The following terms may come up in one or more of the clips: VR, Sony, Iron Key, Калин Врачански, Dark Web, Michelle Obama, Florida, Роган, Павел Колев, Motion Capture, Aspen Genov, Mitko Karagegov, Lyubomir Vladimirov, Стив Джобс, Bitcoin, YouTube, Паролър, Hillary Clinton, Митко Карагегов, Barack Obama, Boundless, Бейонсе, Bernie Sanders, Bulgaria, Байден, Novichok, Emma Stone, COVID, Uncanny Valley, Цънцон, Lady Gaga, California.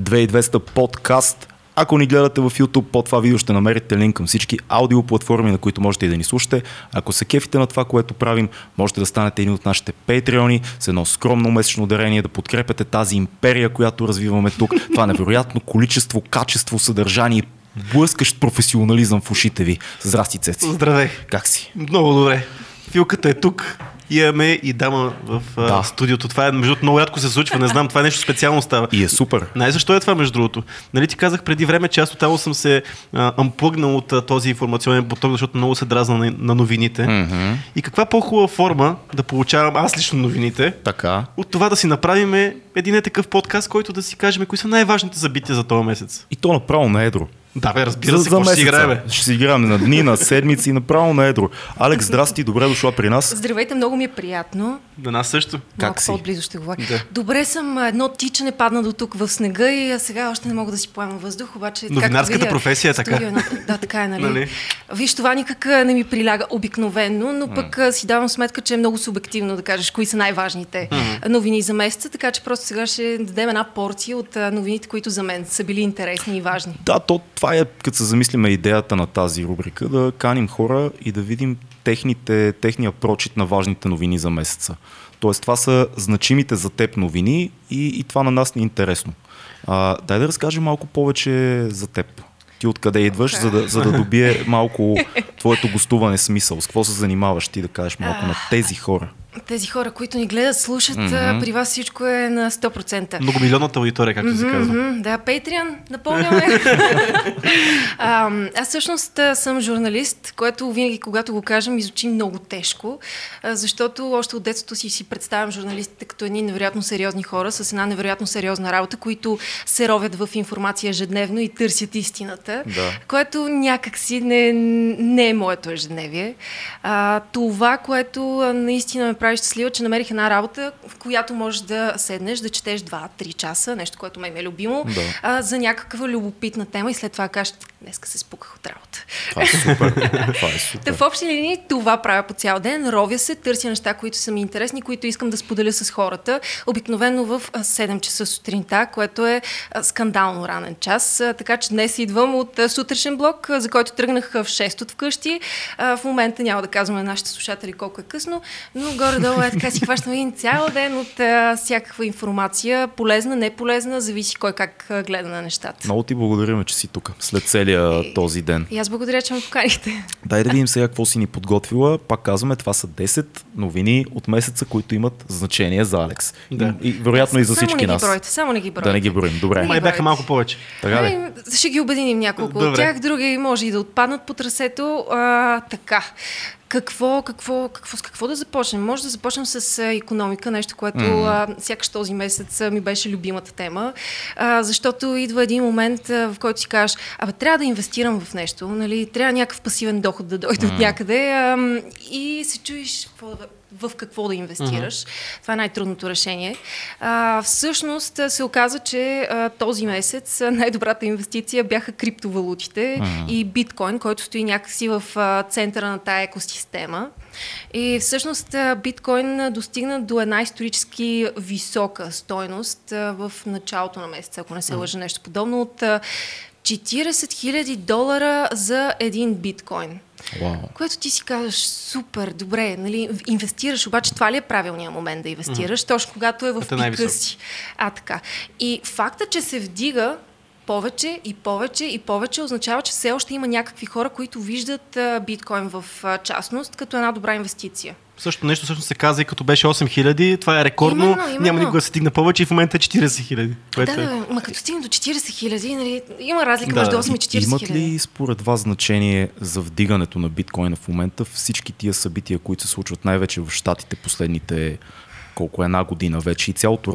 2200 подкаст. Ако ни гледате в YouTube, под това видео ще намерите линк към всички аудиоплатформи, на които можете и да ни слушате. Ако се кефите на това, което правим, можете да станете един от нашите патреони с едно скромно месечно дарение, да подкрепяте тази империя, която развиваме тук. Това невероятно количество, качество, съдържание, блъскащ професионализъм в ушите ви. Здрасти, Цеци. Здравей. Как си? Много добре. Филката е тук. Имаме и дама в студиото. Това е, между другото, много рядко се случва. Не знам, това е нещо специално става. И е супер. Защо е това, между другото? Нали ти казах преди време, че аз тотално съм се амплъгнал от този информационен поток, защото много се дразна на новините. Mm-hmm. И каква по-хубава форма да получавам аз лично новините, така, от това да си направим един такъв подкаст, който да си кажем кои са най-важните забития за този месец. И то направо на едро. Да, бе, разбира се, какво ще си играем. Ще си играем на дни, на седмици и направо на едро. Алекс, здрасти, добре дошла при нас. Здравейте, много ми е приятно. Да, нас също. Малко по-отблизо ще говоря. Да. Добре съм, едно тичане падна до тук в снега и сега още не мога да си поема въздух, обаче... Новинарската професия е така. Да, така е, нали? Виж, това никак не ми приляга обикновено, но пък си давам сметка, че е много субективно да кажеш кои са най-важните новини за месеца, така че просто сега ще дадем една порция от новините, които за мен са били интересни и важни. Да, това е, като се замислиме идеята на тази рубрика, да каним хора и да видим техния прочит на важните новини за месеца. Тоест, това са значимите за теб новини и това на нас ни е интересно. Дай да разкажем малко повече за теб. Ти откъде идваш, за да добие малко твоето гостуване смисъл. С какво се занимаваш ти, да кажеш малко на тези хора? Тези хора, които ни гледат, слушат, при вас всичко е на 100%. Многомилионната аудитория, както се казва. Да, Patreon, напомняме. Аз всъщност съм журналист, което винаги, когато го кажем, ми звучи много тежко, защото още от детството си представям журналистите като едни невероятно сериозни хора с една невероятно сериозна работа, които се ровят в информация ежедневно и търсят истината, което някакси не е моето ежедневие. Това, което наистина ме прави щастлива, че намерих една работа, в която можеш да седнеш, да четеш 2-3 часа, нещо, което ме е любимо, за някаква любопитна тема и след това кажеш, днеска се спуках от работа. Това е супер. Та в общи линии това правя по цял ден, ровя се, търся неща, които са ми интересни, които искам да споделя с хората, обикновено в 7 часа сутринта, което е скандално ранен час, така че днес идвам от сутрешен блок, за който тръгнах в 6 от вкъщи. В момента няма да казваме нашите слушатели колко е късно, но горе-долу е така, си хващам един цял ден от всякаква информация, полезна, не полезна, зависи кой как гледа на нещата. Много ти благодарим, че си тук след целия този ден. И аз благодаря, че ме поканихте. Дай да видим сега какво си ни подготвила. Пак казваме, това са 10 новини от месеца, които имат значение за Алекс. Да. И вероятно и за всички нас. Само не ги броите. Да не ги броим, добре. Май бяха малко повече. Така ли? Ще ги обединим няколко от тях, други може и да отпаднат по трасето. Така. Какво да започнем? Може да започнем с икономика, нещо, което сякаш този месец ми беше любимата тема, защото идва един момент, в който си кажеш, трябва да инвестирам в нещо, нали? Трябва някакъв пасивен доход да дойде от някъде и се чуеш в какво да инвестираш. Това е най-трудното решение. Всъщност се оказа, че този месец най-добрата инвестиция бяха криптовалутите и биткоин, който стои някакси в центъра на тая екосистема. И всъщност биткоин достигна до една исторически висока стойност в началото на месеца, ако не се лъжа нещо подобно, от $40,000 за един биткоин. Wow. Което ти си казваш, супер, добре, нали, инвестираш, обаче това ли е правилният момент да инвестираш, точно когато е в пика си. Така. И факта, че се вдига повече и повече и повече означава, че все още има някакви хора, които виждат биткоин в частност като една добра инвестиция. Също нещо всъщност се каза и като беше 8000, това е рекордно, именно. Няма никога да се стигне повече и в момента е 40 000. Да, като стигне до 40 000, нали, има разлика между 8 и 40 000. Имат ли според вас значение за вдигането на биткоина в момента всички тия събития, които се случват най-вече в щатите последните колко една година вече и цялото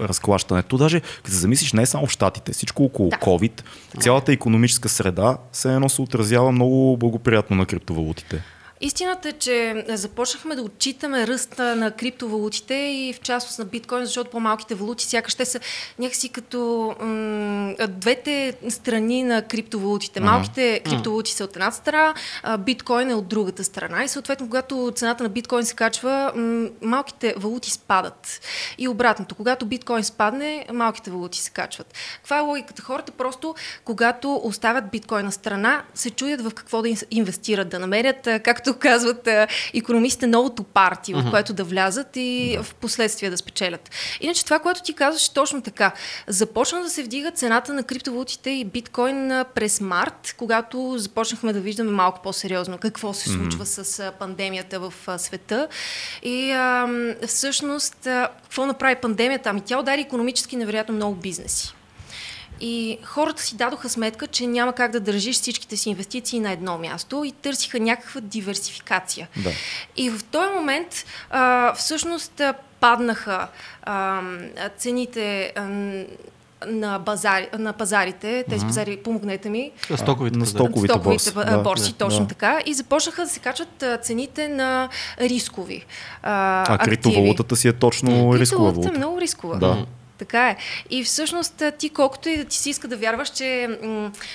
разклащането. Даже, като се замислиш, не е само в щатите, всичко около COVID, цялата икономическа среда се отразява много благоприятно на криптовалутите. Истината е, че започнахме да отчитаме ръста на криптовалутите и в частност на биткоин, защото по-малките валути сякаш те са някакси като двете страни на криптовалутите. Малките криптовалути са от една страна, биткоин е от другата страна и съответно, когато цената на биткоин се качва, малките валути спадат. И обратното, когато биткоин спадне, малките валути се качват. Каква е логиката? Хората просто, когато оставят биткоин на страна, се чудят в какво да инвестират, да намерят, както казват икономистите, новото парти, в което да влязат и в последствие да спечелят. Иначе това, което ти казваш, точно така. Започна да се вдига цената на криптовалутите и биткоин през март, когато започнахме да виждаме малко по-сериозно какво се случва с пандемията в света. И всъщност, какво направи пандемията? Ами тя удари икономически невероятно много бизнеси. И хората си дадоха сметка, че няма как да държиш всичките си инвестиции на едно място и търсиха някаква диверсификация. Да. И в този момент всъщност паднаха цените на пазарите, тези пазари, помогнете ми. Стоковите борси, точно така. И започнаха да се качват цените на рискови активи. Криптовалутата си е точно рискова валута. Криптовалутата е много рискова. Да. Така е. И всъщност ти, колкото и да ти си иска да вярваш, че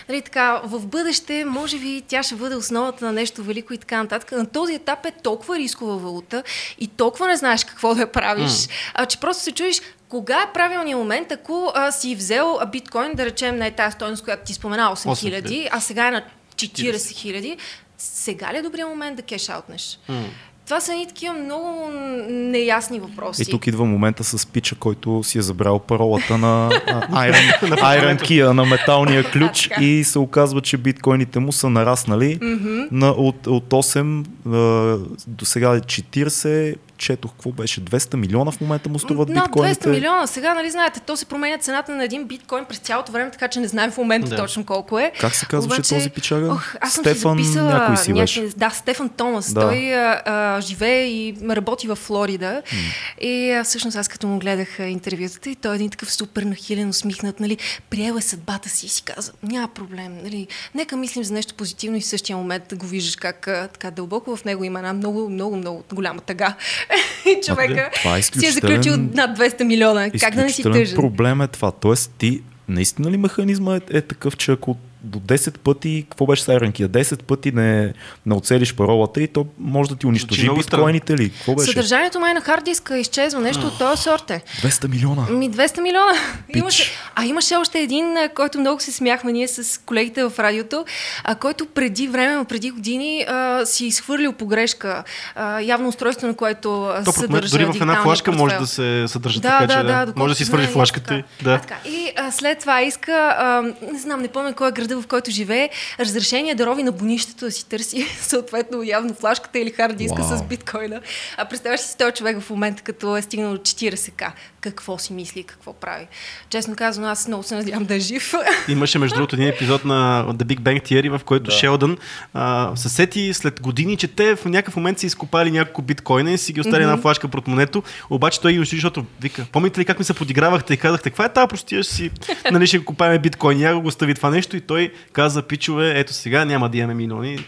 нали, така, в бъдеще може би тя ще бъде основата на нещо велико и така нататък, на този етап е толкова рискова валута и толкова не знаеш какво да я правиш, че просто се чудиш кога е правилният момент, ако си взел биткоин, да речем на тази стойност, която ти спомена 8 000, а сега е на 40 000, сега ли е добрият момент да кеш-аутнеш? Това са ни такива много неясни въпроси. И тук идва момента с пича, който си е забрал паролата на Iron Key, на металния ключ, и се оказва, че биткоините му са нараснали от 8 до сега 40. Четох, какво беше? 200 милиона в момента му струват биткоините. 200 милиона. Сега, нали знаете, то се променя цената на един биткоин през цялото време, така че не знаем в момента точно колко е. Как се казваше този пичага? Аз съм записала някой. Да, Стефан Томас. Да. Той живее и работи във Флорида. И всъщност аз като му гледах интервютата, и той е един такъв супер нахилен, усмихнат, нали, приела съдбата си и си каза, няма проблем, нали, нека мислим за нещо позитивно, и в същия момент го виждаш как така дълбоко в него има една много голяма тъга. И човека си е заключил над 200 милиона. Как да не си тъжен? Проблем е това. Тоест ти, наистина ли механизма е такъв, че ако до 10 пъти, какво беше с Айранкия, 10 пъти не оцелиш паролата и то може да ти унищожи биткоините ли? Какво беше? Съдържанието май на хард диска изчезва, нещо от този сорт е. 200 милиона. 200 милиона. Имаше още един, който много се смяхме ние с колегите в радиото, който преди години си изхвърлил погрешка. Явно устройство, на което съдържа. Дори в една флашка може да се съдържа така, че може да си свърли флашката. И след това иска, не знам, не помня кой е града, в който живее, разрешение да рови на бунището да си търси съответно явно флашката или хард диска с биткоина. А представяш си този човек в момента, като е стигнал до 40К. Какво си мисли и какво прави? Честно казано, аз много се надявам да е жив. Имаше между другото един епизод на The Big Bang Theory, в който Шелдън се сети след години, че те в някакъв момент са изкопали няколко биткоина и си ги оставили една флашка пред монето, обаче той ги унищожи, защото вика, помните ли как ми се подигравахте и казахте, каква е тази простия, си, нали, ще купаем биткоин, я го остави това нещо, и той каза, пичове, ето сега няма да имаме милиони.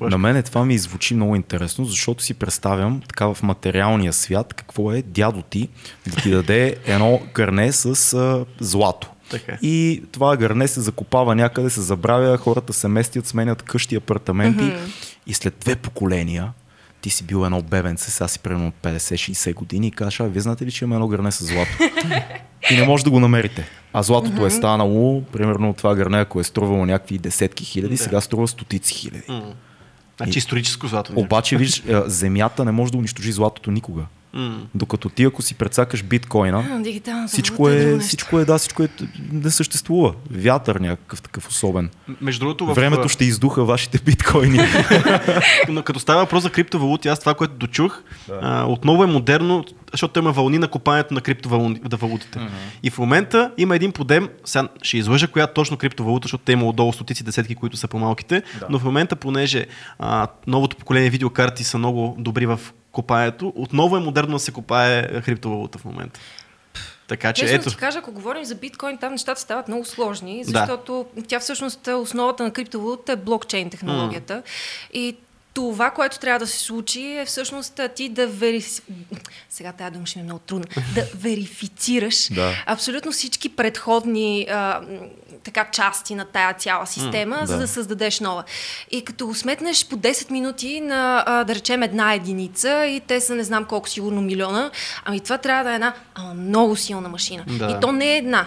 На мен това ми звучи много интересно, защото си представям така в материалния свят какво е дядо ти да ти даде едно гърне с злато. Така. И това гърне се закопава някъде, се забравя, хората се местят, сменят къщи, апартаменти и след 2 поколения ти си бил едно бебенце, сега си примерно 50-60 години и кажеш, вие знаете ли, че има едно гърне с злато? И не може да го намерите. А златото е станало, примерно това гърне, ако е струвало някакви десетки хиляди, сега струва стотици хиляди. Значи историческо злато. Обаче, виж, земята не може да унищожи златото никога. Докато ти, ако си прецакаш биткоина, всичко е не съществува. Вятър някакъв такъв особен. Между другото, времето ще издуха вашите биткоини. Но като става въпрос за криптовалути, аз това, което дочух, отново е модерно, защото има вълни на копанието на криптовалутите. И в момента има един подем, сега ще излъжа коя точно криптовалута, защото те има отдолу стотици, десетки, които са по-малките, но в момента, понеже новото поколение видеокарти са много добри в копаето, отново е модерно да се копае криптовалута в момента. Така че ето. Ще кажа, ако говорим за биткоин, там нещата стават много сложни, защото тя всъщност основата на криптовалута е блокчейн технологията. И това, което трябва да се случи, е всъщност ти да сега тая дума ще ми е много трудно. Да верифицираш абсолютно всички предходни части на тая цяла система, за да създадеш нова. И като сметнеш по 10 минути на, да речем, една единица и те са не знам колко сигурно милиона, ами това трябва да е една много силна машина. Да. И то не е една.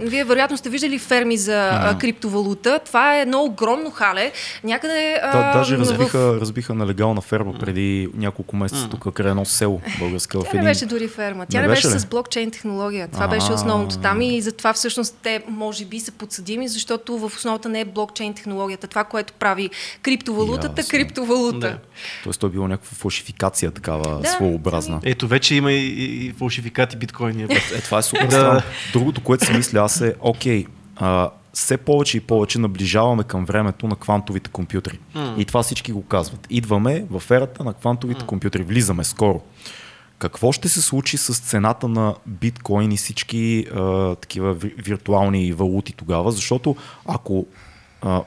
Вие вероятно сте виждали ферми за криптовалута. Това е едно огромно хале. Някъде... даже разбиха нелегална ферма преди няколко месеца тук край едно село българска. Тя не беше дори ферма. Тя не беше с блокчейн технология. Това беше основното там и затова всъщност те може би са подсъдими, защото в основата не е блокчейн технологията. Това, което прави криптовалутата, криптовалута. Да. Тоест той е било някаква фалшификация такава своеобразна. Ето вече има и фалшификати биткоини. Това е супер. Другото, което си аз е, окей, все повече и повече наближаваме към времето на квантовите компютри. И това всички го казват. Идваме в ерата на квантовите компютри. Влизаме скоро. Какво ще се случи с цената на биткоин и всички такива виртуални валути тогава? Защото ако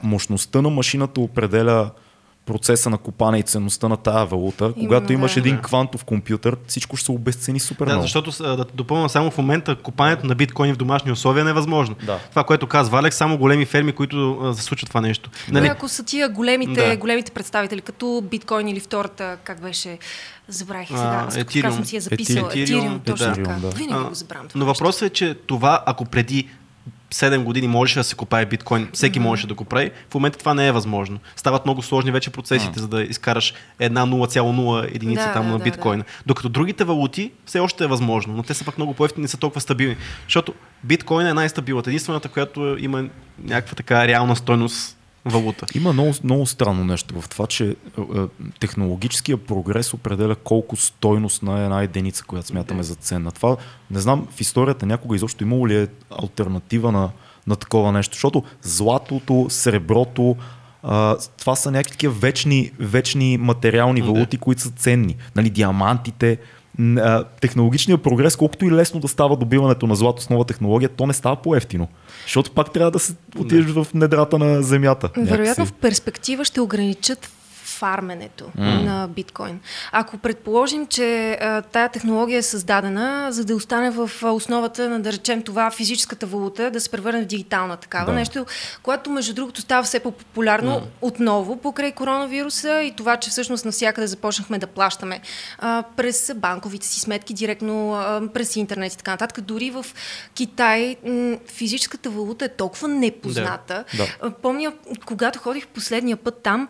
мощността на машината определя процеса на купане и ценността на тая валута, именно, когато имаш един квантов компютър, всичко ще се обезцени супер много. Да, защото да допълна само в момента, купането на биткоини в домашни условия е невъзможно. Да. Това, което казва Алекс, само големи ферми, които случват това нещо. Нали? Ако са тия големите представители, като биткоин или втората, как беше... Забравих сега, аз съм си я записала. Ethereum, точно така. Винаги го забравям. Но въпросът е, че това, ако преди 7 години можеше да се купае биткоин, всеки можеше да го прави, в момента това не е възможно. Стават много сложни вече процесите, за да изкараш една 0,0 единица на биткоина. Докато другите валути все още е възможно, но те са пък много по-евтини, не са толкова стабилни. Защото биткоин е най-стабилната, единствената, която има някаква така реална стойност валута. Има много, много странно нещо в това, че технологическия прогрес определя колко стойност на една единица, която смятаме за ценна. Това не знам в историята някога изобщо имало ли е алтернатива на такова нещо, защото златото, среброто, това са някакви такива вечни материални валути, които са ценни. Нали, диамантите, технологичният прогрес, колкото и лесно да става добиването на злато с нова технология, то не става по-евтино. Защото пак трябва да се отидеш в недрата на земята. Вероятно някакси в перспектива ще ограничат фарменето на биткоин. Ако предположим, че тая технология е създадена, за да остане в основата на, да речем, това физическата валута, да се превърне в дигитална такава. Да. Нещо, което между другото става все по-популярно отново покрай коронавируса и това, че всъщност навсякъде започнахме да плащаме през банковите си сметки, директно през интернет и така нататък. Дори в Китай физическата валута е толкова непозната. Да. Помня, когато ходих последния път там,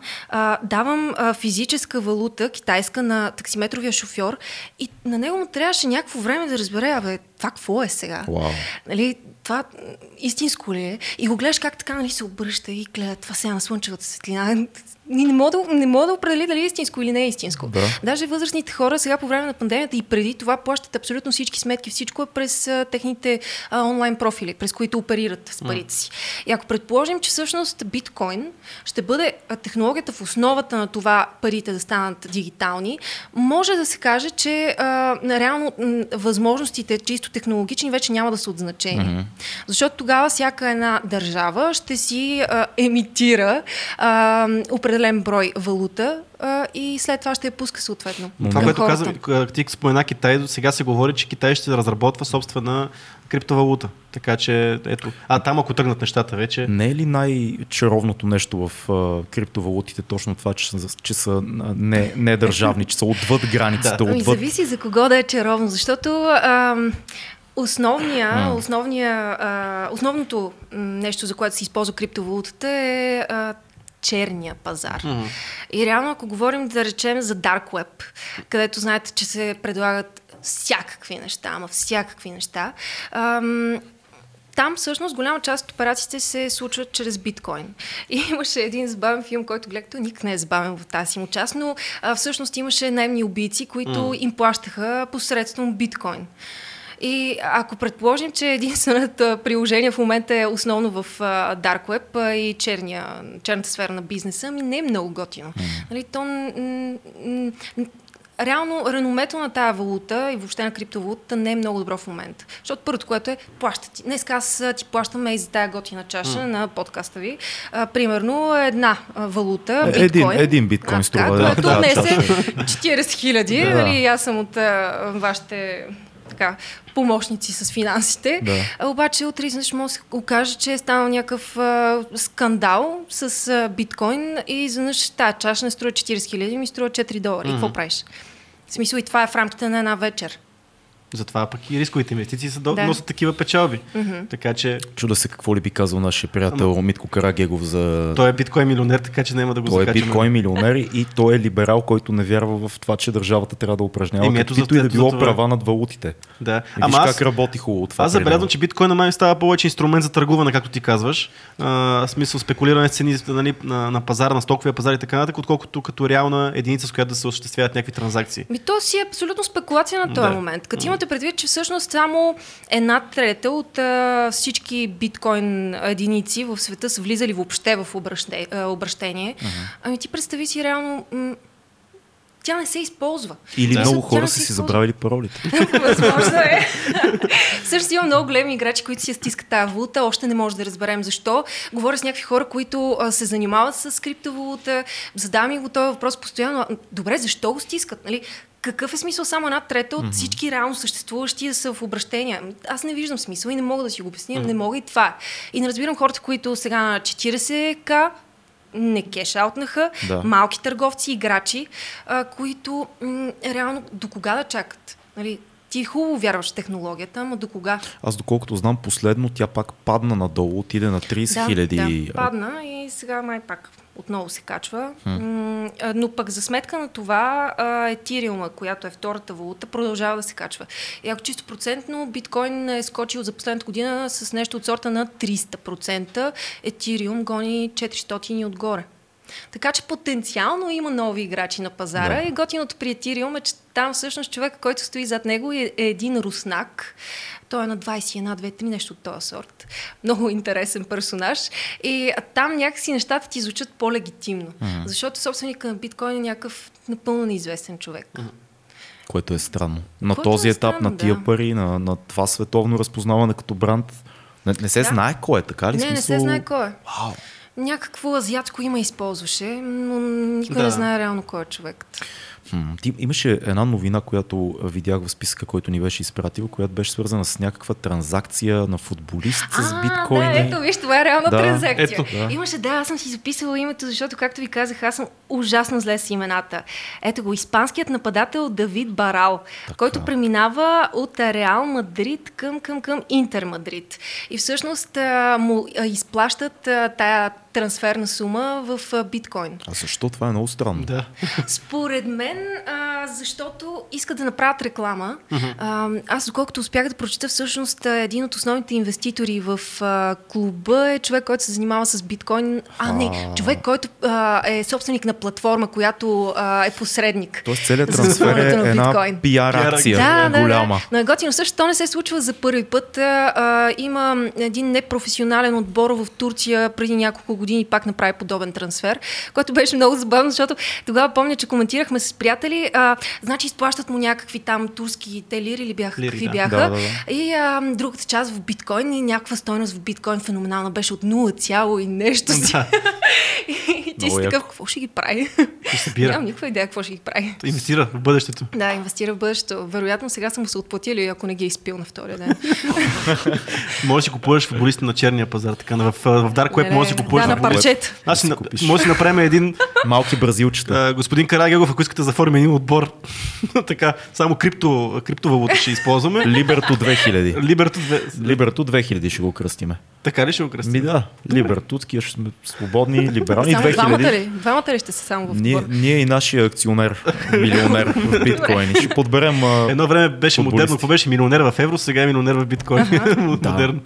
давам физическа валута, китайска, на таксиметровия шофьор и на него му трябваше някакво време да разбере, това какво е сега? Wow. Нали, това истинско ли е? И го гледаш как така, нали, се обръща и гледа това сега на слънчевата светлина. Не мога да определи дали е истинско или не е истинско. Да. Даже възрастните хора сега по време на пандемията и преди това плащат абсолютно всички сметки, всичко е през техните онлайн профили, през които оперират с парите си. И ако предположим, че всъщност биткоин ще бъде технологията в основата на това парите да станат дигитални, може да се каже, че реално възможностите чисто технологични вече няма да са от значение. Защото тогава всяка една държава ще си емитира определен брой валута и след това ще я пуска съответно. Това, което казвам, ти спомена Китай, сега се говори, че Китай ще разработва собствена криптовалута. Така че, ето, там ако тръгнат нещата вече... Не е ли най-чаровното нещо в криптовалутите точно това, че са недържавни, че са отвъд границата? Да. Отвъд... Зависи за кого да е чаровно, защото... Основното нещо, за което се използва криптовалутата е черния пазар. И реално, ако говорим, да речем, за Dark Web, където знаете, че се предлагат всякакви неща, там всъщност голяма част от операциите се случват чрез биткоин. И имаше един забавен филм, който гледах, никак не е забавен в тази му част, но всъщност имаше наемни убийци, които им плащаха посредством биткоин. И ако предположим, че единствената приложение в момента е основно в Dark Web и черната сфера на бизнеса, не е много готино. Нали, реално реномето на тази валута и въобще на криптовалутата не е много добро в момента. Защото първото, което е, плаща ти. Днеска аз ти плащам и за тази готина чаша на подкаста ви. Примерно една валута, биткоин. Един биткоин струва. Което днес е 40 хиляди. Нали, аз съм от вашите... така, помощници с финансите. Да. Обаче утре изнъж може да се окаже, че е станал някакъв скандал с биткоин и изведнъж тази чаша не струва 40 хиляди, ми струва $4. Mm-hmm. И какво правиш? В смисъл, и това е в рамките на една вечер. Затова пък и рисковите инвестиции са носят такива печалби. Mm-hmm. Така че... чуда се какво ли би казал нашия приятел Митко Карагегов за... той е биткоин милионер, така че няма да го закачаме. Той е биткоин милионер и той е либерал, който не вярва в това, че държавата трябва да упражнява каквито и да било права над валутите. Да. И ама виж как работи хубаво това. Аз забелязвам, че биткоина май става повече инструмент за търгуване, както ти казваш. Смисъл спекулиране с цени на пазара, на стоковия пазар и така нататък, отколкото като реална единица, с която да се осъществяват някакви транзакции. Ми то си е абсолютно спекулация на този момент. Предвид, че всъщност само една трета от всички биткоин единици в света са влизали въобще в обращение. Uh-huh. Ами ти представи си реално... тя не се използва. Или много хора са си забравили паролите. Възможно е. Също има много големи играчи, които си стискат тази валута. Още не може да разберем защо. Говоря с някакви хора, които се занимават с криптовалута. Задавам им го този въпрос постоянно. Добре, защо го стискат? Нали? Какъв е смисъл само една трета от всички реално съществуващи да са в обращения? Аз не виждам смисъл и не мога да си го обясня. Не мога и това. И не разбирам хората, които сега на 40К не кешаутнаха, малки търговци, играчи, които реално до кога да чакат? Нали? Ти хубаво вярваш в технологията, ама до кога? Аз доколкото знам, последно тя пак падна надолу, отиде на 30 хиляди. Да, падна и сега май пак отново се качва. Но пък за сметка на това Ethereum, която е втората валута, продължава да се качва. И ако чисто процентно, биткоин е скочил за последната година с нещо от сорта на 300%. Ethereum гони 400 отгоре. Така че потенциално има нови играчи на пазара и готиното при Ethereum е, че там всъщност човек, който стои зад него е един руснак. Той е на 21-23, нещо от този сорт. Много интересен персонаж. И там някакси нещата ти звучат по-легитимно. Mm-hmm. Защото собственикът на биткоин е някакъв напълно неизвестен човек. Което е странно. На този етап, на тия пари, на това световно разпознаване като бранд, не се знае кой е, така ли? Не се знае кой е. Вау! Някакво азиатско име използваше, но никой не знае реално кой е човек. Имаше една новина, която видях в списъка, който ни беше изпратил, която беше свързана с някаква транзакция на футболист с биткоин. Да, ето, виж, това е реална транзакция. Ето, имаше, аз съм си записала името, защото, както ви казах, аз съм ужасно зле с имената. Ето го, испанският нападател Давид Барал, който преминава от Реал Мадрид към Интер Мадрид. И всъщност му изплащат тая трансферна сума в биткоин. А защо? Това е много странно. Да. Според мен, защото искат да направят реклама. Аз, доколкото успях да прочита, всъщност един от основните инвеститори в клуба е човек, който се занимава с биткоин. Не, човек, който е собственик на платформа, която е посредник. Тоест целият трансфер е една пиар акция. Да, голяма. Да. Готино, също то не се случва за първи път. Има един непрофесионален отбор в Турция преди няколко години пак направи подобен трансфер, който беше много забавно, защото тогава помня, че коментирахме с приятели, значи изплащат му някакви там турски лири или какви бяха. Да. И другата част в биткоин и някаква стойност в биткоин феноменална беше от 0, и нещо си. Да. И ти си такъв, какво ще ги прави? Нямам никаква идея какво ще ги прави. Инвестира в бъдещето. Да, инвестира в бъдещето. Вероятно сега са му се отплатили, ако не ги е изпил на втория ден. Може да купуваш футболиста на черния пазар, така в Dark Web може да купуваш. Да, на парчета. Може да направим един малки бразилчета. Господин Карагегов, ако искате да заформи един отбор, така, само криптовалута ще използваме. Либерто 2000. Либерто 2000 ще го кръстиме. Така ли ще го кръстим? Ми да, либертутски, ще сме свободни, либерални. Само 2000. Двамата ли ще са само в отбор? Ние и нашия акционер, милионер в биткоини. Ще подберем едно време беше модерно, какво беше милионер в евро, сега е милионер в биткоин.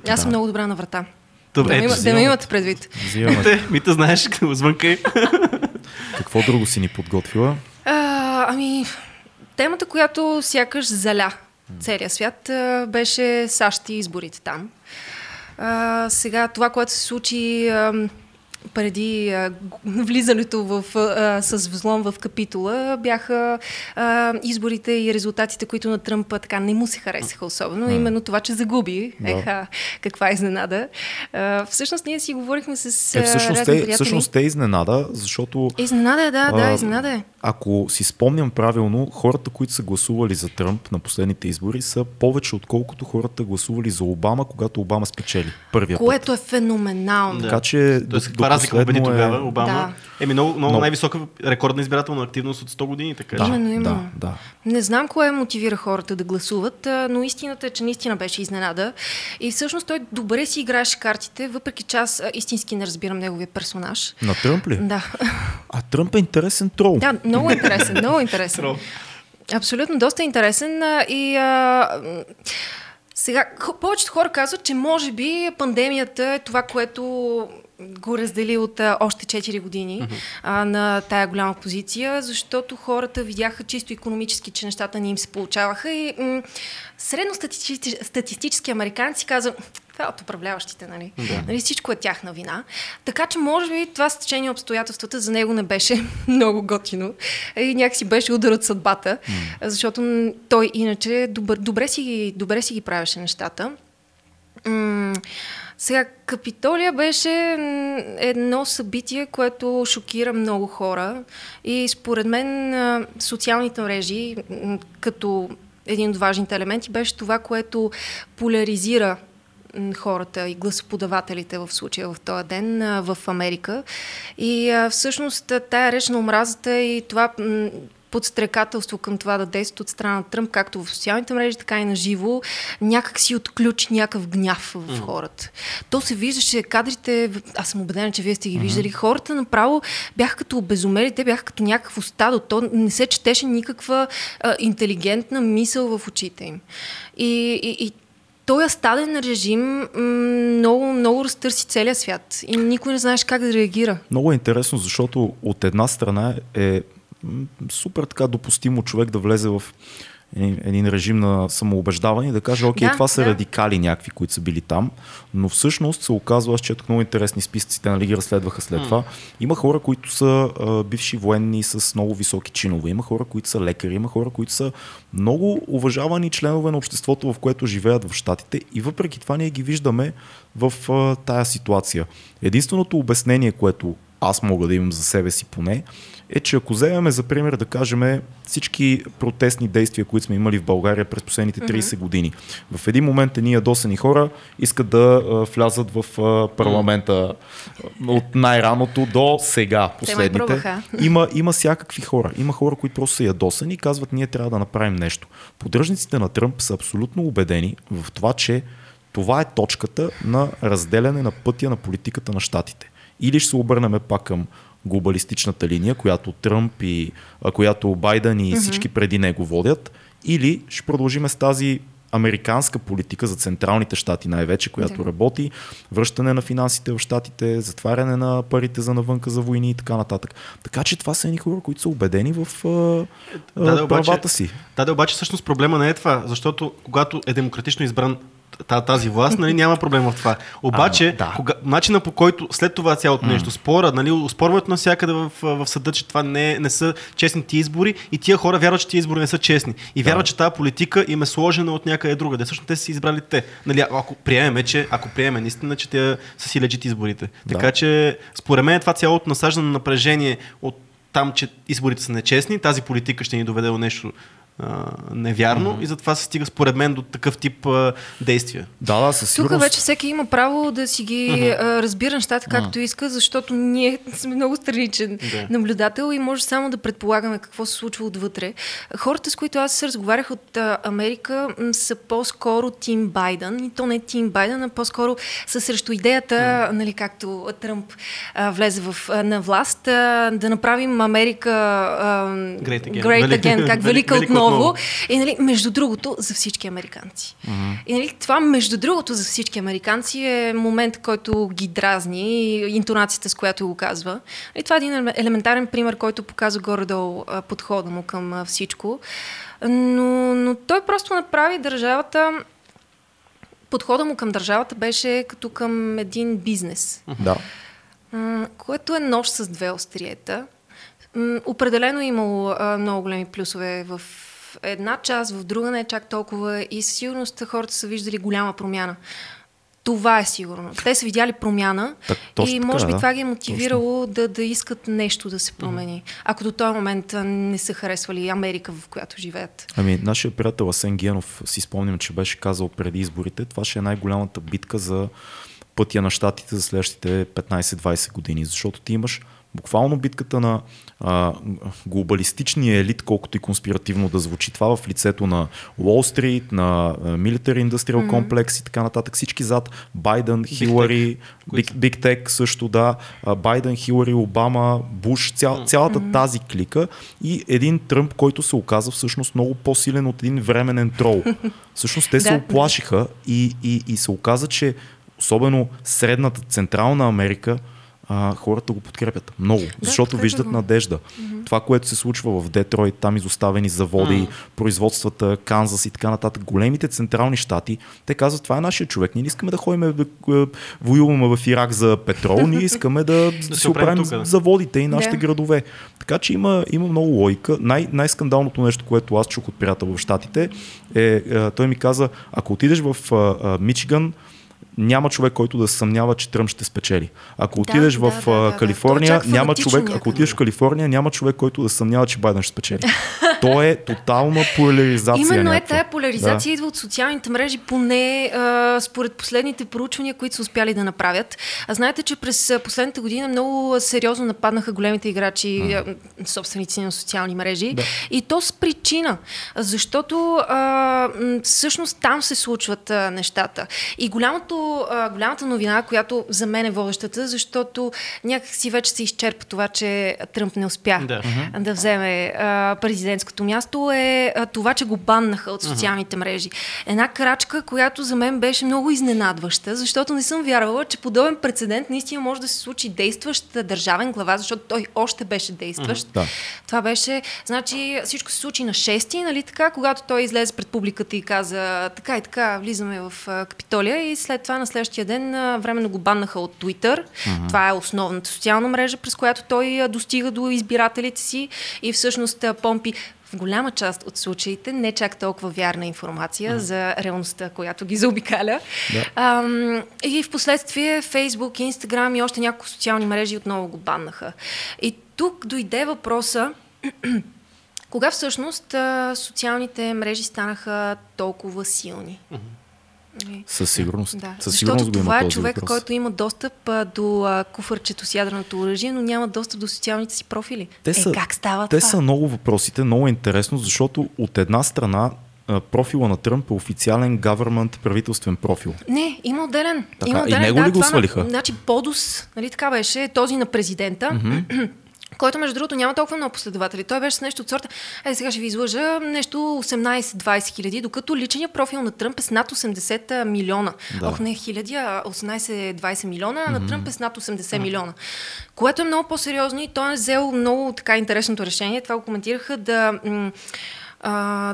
Аз съм много добра на врата. Да ме имате предвид. Мита, знаеш, звънкай. Какво друго си ни подготвила? Темата, която сякаш заля целия свят, беше САЩ и изборите там. Сега това, което се случи преди влизането с взлом в Капитола бяха изборите и резултатите, които на Тръмп така не му се харесаха особено. Именно това, че загуби. Да. Еха, каква изненада. Всъщност ние си говорихме с разни приятели. Всъщност те изненада, защото... Изненада е. Ако си спомням правилно, хората, които са гласували за Тръмп на последните избори, са повече отколкото хората гласували за Обама, когато Обама спечели първия път. Което е феноменално. Така че... Разлика победи тогава Обама. Да. Много най-висока рекордна избирателна активност от 100 години. Така. Именно. Да. Не знам кое мотивира хората да гласуват, но истината е, че наистина беше изненада. И всъщност той добре си играеше картите, въпреки че аз истински не разбирам неговия персонаж. На Тръмп ли? Да. А Тръмп е интересен трол. Да, много интересен, много интересен. Абсолютно, доста интересен и... Сега, повечето хора казват, че може би пандемията е това, което го раздели от още 4 години на тая голяма позиция, защото хората видяха чисто икономически, че нещата не им се получаваха и средностатистически американци каза, това е от управляващите, нали? Да. Нали, всичко е тяхна вина. Така че може би това стечение обстоятелствата за него не беше много готино и някакси беше удар от съдбата, защото той иначе добре си ги правеше нещата. Сега, Капитолия беше едно събитие, което шокира много хора и според мен социалните мрежи като един от важните елементи беше това, което поляризира хората и гласоподавателите в случая в този ден в Америка. И всъщност тая реч на омразата и това подстрекателство към това да действат от страна на Тръмп, както в социалните мрежи, така и на живо, някак си отключи някакъв гняв в хората. То се виждаше, кадрите, аз съм убедена, че вие сте ги виждали, хората направо бяха като обезумели, те бяха като някакво стадо, то не се четеше никаква интелигентна мисъл в очите им. И този стаден режим много, много разтърси целия свят и никой не знаеш как да реагира. Много е интересно, защото от една страна е супер така допустимо човек да влезе в един режим на самоубеждаване и да каже, окей, това са радикали някакви, които са били там, но всъщност се оказва, аз четох много интересни списъци, те нали ги разследваха след това. Има хора, които са бивши военни с много високи чинове, има хора, които са лекари, има хора, които са много уважавани членове на обществото, в което живеят в щатите и въпреки това ние ги виждаме в тая ситуация. Единственото обяснение, което аз мога да имам за себе си поне, е, че ако вземем за пример да кажем всички протестни действия, които сме имали в България през последните 30 години. В един момент едни ядосани хора искат да влязат в парламента от най-раното до сега, последните. Има всякакви хора. Има хора, които просто са ядосани и казват, ние трябва да направим нещо. Поддръжниците на Тръмп са абсолютно убедени в това, че това е точката на разделяне на пътя на политиката на щатите. Или ще се обърнем пак към глобалистичната линия, която Тръмп и която Байден и всички преди него водят, или ще продължим с тази американска политика за централните щати най-вече, която работи, връщане на финансите в щатите, затваряне на парите за навънка за войни и така нататък. Така че това са едни хора, които са убедени в правата си. Да, обаче всъщност проблема не е това, защото когато е демократично избран тази власт, нали, няма проблем в това. Обаче, начина по който след това цялото нещо спора, нали, спорването навсякъде в съда, че това не са честните избори и тия хора вярват, че тия избори не са честни. И вярват, че тази политика им е сложена от някъде другаде. Всъщност те са избрали те. Нали, ако приемем наистина, че те са си лежат изборите. Така че, според мен това цялото насаждане на напрежение от там, че изборите са нечестни, тази политика ще ни доведе до нещо невярно и затова се стига според мен до такъв тип действия. Да, със сигурност. Тук вече всеки има право да си ги разбира нещата както иска, защото ние сме много страничен наблюдател и може само да предполагаме какво се случва отвътре. Хората, с които аз разговарях от Америка, са по-скоро Тим Байден и то не е Тим Байден, а по-скоро са срещу идеята, нали, както Тръмп влезе на власт, да направим Америка Great Again, как велика отново. И, нали, между другото, за всички американци. И, нали, това между другото за всички американци е момент, който ги дразни и интонацията, с която го казва. И това е един елементарен пример, който показва горе-долу подхода му към всичко. Но той просто направи държавата... Подхода му към държавата беше като към един бизнес. Да. което е нож с две остриета. Определено имало много големи плюсове в една част, в друга не е чак толкова и със сигурност хората са виждали голяма промяна. Това е сигурно. Те са видяли промяна и може би това ги е мотивирало да искат нещо да се промени. Ако до този момент не са харесвали Америка, в която живеят. Ами, нашия приятел Асен Генов, си спомням, че беше казал преди изборите, това ще е най-голямата битка за пътя на щатите за следващите 15-20 години, защото ти имаш буквално битката на глобалистичния елит, колкото и конспиративно да звучи това, в лицето на Уолл Стрит, на Military Industrial Complex и така нататък. Всички зад Байден, Хилари, Биг Тек също, да, Байден, Хилари, Обама, Буш, цялата тази клика и един Тръмп, който се оказа всъщност много по-силен от един временен трол. Всъщност те се оплашиха и се оказа, че особено средната Централна Америка, хората го подкрепят много, защото виждат надежда. Това, което се случва в Детройт, там изоставени заводи, производствата, Канзас и така нататък, големите централни щати, те казват, това е нашия човек, ние не искаме да ходим да воюваме в Ирак за петрол, ние искаме да си оправим заводите и нашите градове. Така че има много логика. Най-скандалното нещо, което аз чух от приятел в щатите, той ми каза, ако отидеш в Мичиган, няма човек, който да се съмнява, че Тръмп ще спечели. Ако отидеш в Калифорния, няма човек, ако отидеш в Калифорния, няма човек, който да съмнява, че Байден ще спечели. То е тотална поляризация. Именно е тая поляризация идва от социалните мрежи, поне според последните проучвания, които са успяли да направят. А знаете, че през последната година много сериозно нападнаха големите играчи, собственици на социални мрежи. Да. И то с причина, защото всъщност там се случват нещата. И голямата новина, която за мен е водещата, защото някакси вече се изчерпа това, че Тръмп не успя да вземе президентското място, е това, че го баннаха от социалните мрежи. Една крачка, която за мен беше много изненадваща, защото не съм вярвала, че подобен прецедент наистина може да се случи действащ държавен глава, защото той още беше действащ. Това беше, значи всичко се случи на 6-ти, нали така, когато той излезе пред публиката и каза така и така, влизаме в Капитолия и след това на следващия ден временно го баннаха от Twitter. Това е основната социална мрежа, през която той достига до избирателите си и всъщност помпи в голяма част от случаите не чак толкова вярна информация за реалността, която ги заобикаля. Да. И в последствие Facebook, Instagram и още няколко социални мрежи отново го баннаха. И тук дойде въпроса кога всъщност социалните мрежи станаха толкова силни? Със сигурност. Да. Със сигурност. Защото това е човек, който има достъп до куфърчето с ядреното оръжие, но няма достъп до социалните си профили. Как става това? Те са много въпросите, много интересно, защото от една страна профила на Тръмп е официален government правителствен профил. Не, има отделен. Така, има отделен. И него ли го свалиха? Значи Подус, нали така беше, този на президента, който, между другото, няма толкова много последователи. Той беше с нещо от сорта, сега ще ви излъжа, нещо 18-20 хиляди, докато личният профил на Тръмп е с над 80 милиона. Да. Ох, не хиляди, а 18-20 милиона, а на Тръмп е с над 80 милиона. Което е много по-сериозно и той е взел много така интересното решение. Това го коментираха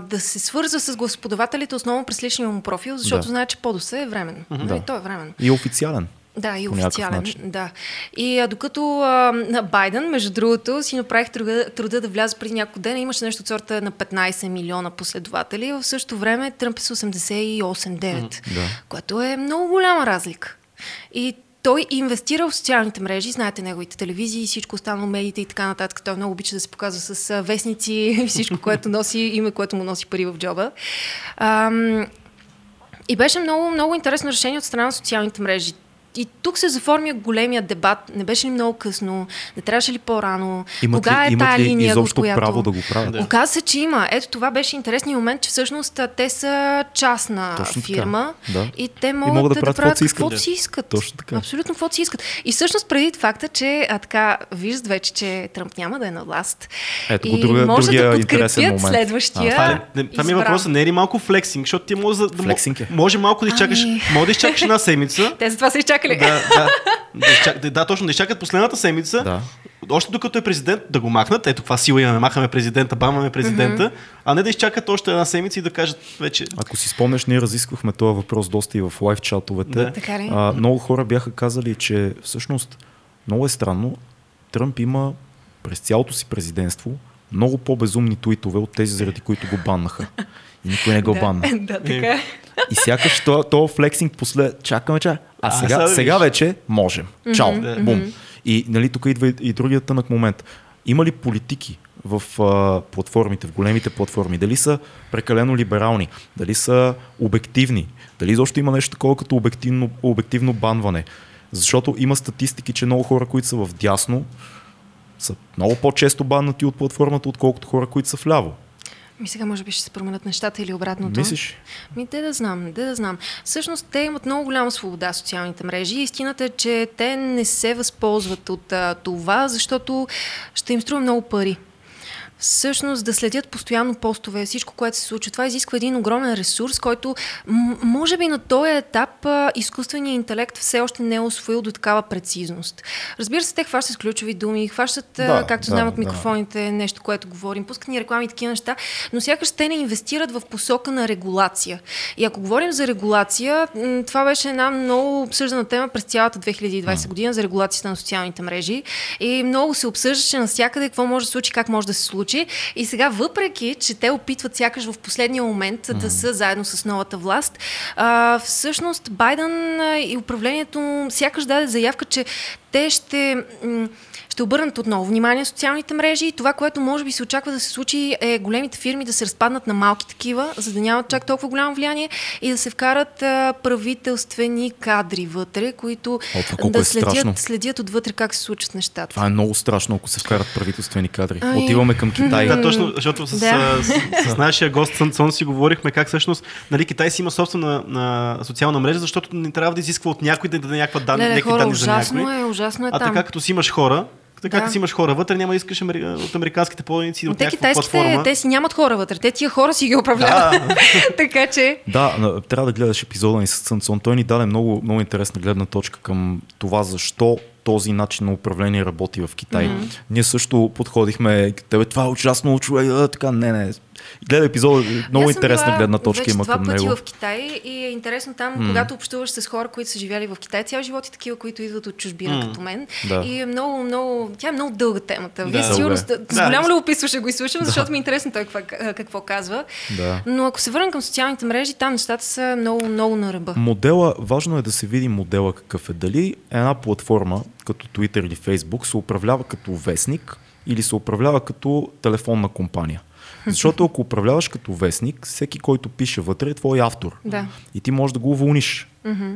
да се свързва с гласоподавателите основно през личния му профил, защото знае, че Подоса е временно. Да. Той е временно. И официален. Да, и официален. Да. И докато Байден, между другото, си направих труда да вляза преди няколко дена, имаше нещо от сорта на 15 милиона последователи, в същото време Тръмп е с 88-9, което е много голяма разлика. И той инвестира в социалните мрежи, знаете неговите телевизии, всичко останало, медиите и така нататък. Той много обича да се показва с вестници и всичко, което носи, име, което му носи пари в джоба. И беше много, много интересно решение от страна на социалните мрежи. И тук се заформя големия дебат. Не беше ли много късно? Не трябваше ли по-рано? Кога е тая линия, изобщо която... право да го правят? Да. Оказа се, че има. Ето това беше интересният момент, че всъщност те са частна фирма и те могат да правят каквото си искат. Точно така. Абсолютно каквото си искат. И всъщност преди факта, че така виждат вече, че Тръмп няма да е на власт. Ето и може да подкрепят следващия. Това ми е въпросът. Не е ли малко флексинг? Защото ти може малко да изчакаш една седмица. Те затова се изчакат. Да, точно, да изчакат последната седмица, още докато е президент, да го махнат. Ето каква сила имаме, махаме президента, бамаме президента, а не да изчакат още една седмица и да кажат вече... Ако си спомнеш, ние разисквахме този въпрос доста и в лайв чатовете. Много хора бяха казали, че всъщност Много е странно. Тръмп има през цялото си президентство много по-безумни туитове от тези, заради които го баннаха. И никой не го банна. Да, така. И сякаш то флексинг послед... Чакаме. А сега вече можем. Чао. Бум. И нали, тук идва и другият тънък момент. Има ли политики в платформите, в големите платформи? Дали са прекалено либерални? Дали са обективни? Дали изобщо има нещо такова като обективно банване? Защото има статистики, че много хора, които са в дясно, са много по-често баннати от платформата, отколкото хора, които са вляво. Ми сега може би ще се променят нещата или обратното. Мислиш? Ми да знам. Всъщност те имат много голяма свобода социалните мрежи. Истината е, че те не се възползват от това, защото ще им струва много пари. Всъщност да следят постоянно постове, всичко, което се случва. Това изисква един огромен ресурс, който може би на този етап изкуственият интелект все още не е усвоил до такава прецизност. Разбира се, те хващат ключови думи, хващат, както знам от микрофоните, нещо, което говорим, пускат ни реклами и такива неща, но сякаш те не инвестират в посока на регулация. И ако говорим за регулация, това беше една много обсъждана тема през цялата 2020 година за регулацията на социалните мрежи. И много се обсъждаше навсякъде какво може да случи, как може да се случи. И сега, въпреки че те опитват сякаш в последния момент да са заедно с новата власт, всъщност Байден и управлението сякаш даде заявка, че те ще обърнат отново внимание на социалните мрежи и това, което може би се очаква да се случи, е големите фирми да се разпаднат на малки такива, за да нямат чак толкова голямо влияние и да се вкарат правителствени кадри вътре, които да следят отвътре как се случат нещата. Това е много страшно, ако се вкарат правителствени кадри. Отиваме към Китай. Да, точно, защото с нашия гост Сон си говорихме как всъщност нали, Китай си има собствена социална мрежа, защото не трябва да изисква от някой да даде някаква данни за някой. А така като си имаш хора, като си имаш хора вътре, няма да искаш от американските поданици от някаква платформа. Те си нямат хора вътре, те тия хора си ги управляват. Така че... Да, трябва да гледаш епизода ни с Цънцон. Той ни даде много, много интересна гледна точка към това, защо този начин на управление работи в Китай. Mm-hmm. Ние също подходихме, тебе това е ужасно човек, така, не. Гледа епизод, много интересна гледна точка има към него. Аз съм била в Китай и е интересно там, когато общуваш с хора, които са живели в Китай цял живот и такива, които идват от чужбина като мен. Да. И е много, тя е много дълга темата. Вие сигурно с голямо любопитство ще го изслушам, защото ми е интересно той какво казва. Да. Но ако се върна към социалните мрежи, там нещата са много, много на ръба. Важно е да се види модела какъв е. Дали една платформа, като Twitter или Facebook, се управлява като вестник или се управлява като телефонна компания. Защото ако управляваш като вестник, всеки, който пише вътре, е твой автор. Да. И ти можеш да го уволниш.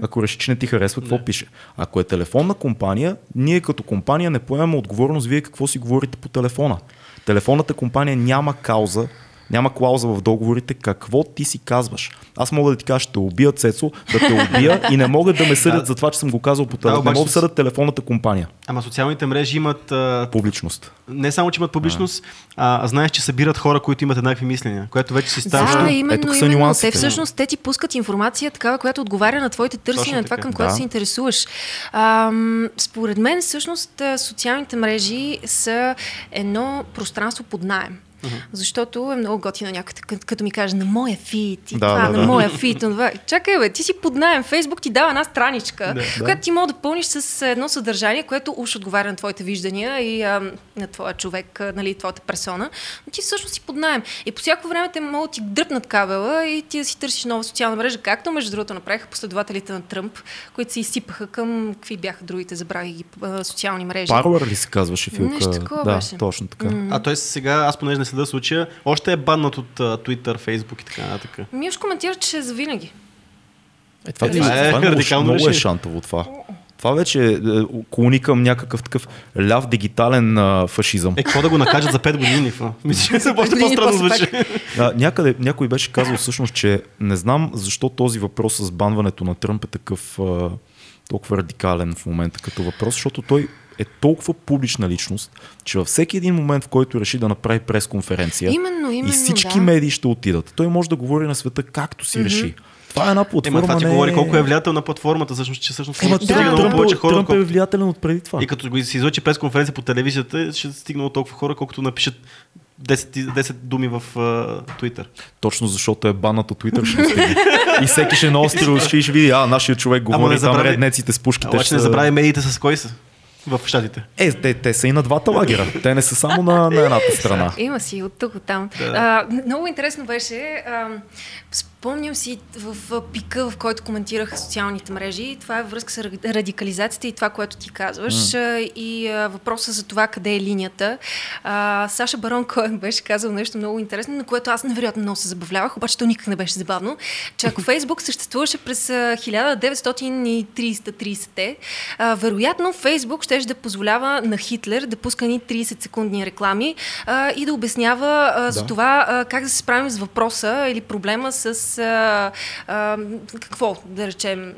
Ако решиш, че не ти харесва, какво пише. Ако е телефонна компания, ние като компания не поемаме отговорност вие какво си говорите по телефона. Телефонната компания няма клауза в договорите какво ти си казваш. Аз мога да ти кажа, ще те убия, Цецо, да те убия и не могат да ме съдят за това, че съм го казал по телефона. Не могат да съдят телефонната компания. Ама социалните мрежи имат... публичност. Не само, че имат публичност, а знаеш, че събират хора, които имат еднакви мисления, което вече си става. Да, именно. Те всъщност те ти пускат информация такава, която отговаря на твоите търсения, на това, към което се интересуваш. Според мен, всъщност, социалните мрежи са едно пространство под наем. Защото е много готино някой, като ми каже на моя фит и това, на моя фит. Чакай, ти си под наем. Фейсбук ти дава една страничка, която ти може да пълниш с едно съдържание, което уж отговаря на твоите виждания и на твоя човек, нали, твоята персона, но ти всъщност си под наем. И по всяко време те могат да ти дръпнат кабела и ти да си търсиш нова социална мрежа, както между другото направиха последователите на Тръмп, които се изсипаха към какви бяха другите, забравих ги, социални мрежи. Паролър ли се казваше, Филка? Нещо такова беше. Точно така. А той сега, аз понеже не да случая, още е баннат от Twitter, Facebook и така нататък. Ми уж коментира, че завинаги. Това е радикално много е шантово това. Това вече клони към някакъв такъв ляв дигитален фашизъм. Какво да го накажат за 5 години? Мисля, се още по-странно звучи. Някъде някой беше казал всъщност, че не знам защо този въпрос с банването на Тръмп е такъв толкова радикален в момента като въпрос, защото той е толкова публична личност, че във всеки един момент, в който реши да направи пресконференция, и всички медии ще отидат. Той може да говори на света както си реши. Това е една платформа. Това ти говори колко е влиятелна платформата, всъщност, че всъщност стига много повече хора. Тръмп е влиятелен от преди това. И като го се излъчи пресконференция по телевизията, ще стигнало толкова хора, колкото напишат 10 думи в Twitter. Точно защото е банът от Twitter ще стигне. И всеки ще наостри уши и ще види, нашия човек говори там реднеците с пушките. Обаче не забравяй медиите с кой са. в щатите. Е, те са и на двата лагера. Те не са само на едната страна. Има си от тук, от там. Да. Много интересно беше. Спомням си в пика, в който коментираха социалните мрежи. Това е връзка с радикализацията и това, което ти казваш. И въпроса за това къде е линията. Саша Барон Коен беше казал нещо много интересно, на което аз невероятно много се забавлявах, обаче то никак не беше забавно. Че ако Фейсбук съществуваше през 1930-те, вероятно Фейсбук щеше да позволява на Хитлер да пуска ни 30-секундни реклами и да обяснява за това как да се справим с въпроса или проблема с какво, да речем.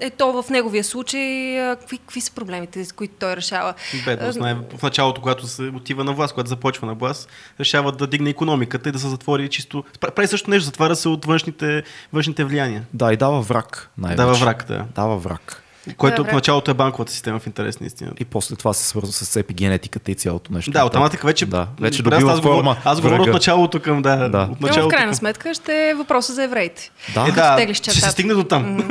Ето в неговия случай какви са проблемите, с които той решава? Бедност. В началото, когато се отива на власт, когато започва на власт, решава да дигне икономиката и да се затвори чисто. Прави също нещо, затваря се от външните влияния. Да, и дава враг. Дава враг, да. Дава враг. Което в началото е банковата система в интерес на истина. И после това се свързва с епигенетиката и цялото нещо. Да, автоматика вече. Да, вече добива форма. Аз говоря от началото към от началото. Но в крайна сметка ще е въпроса за евреите. Ще се стигне до там.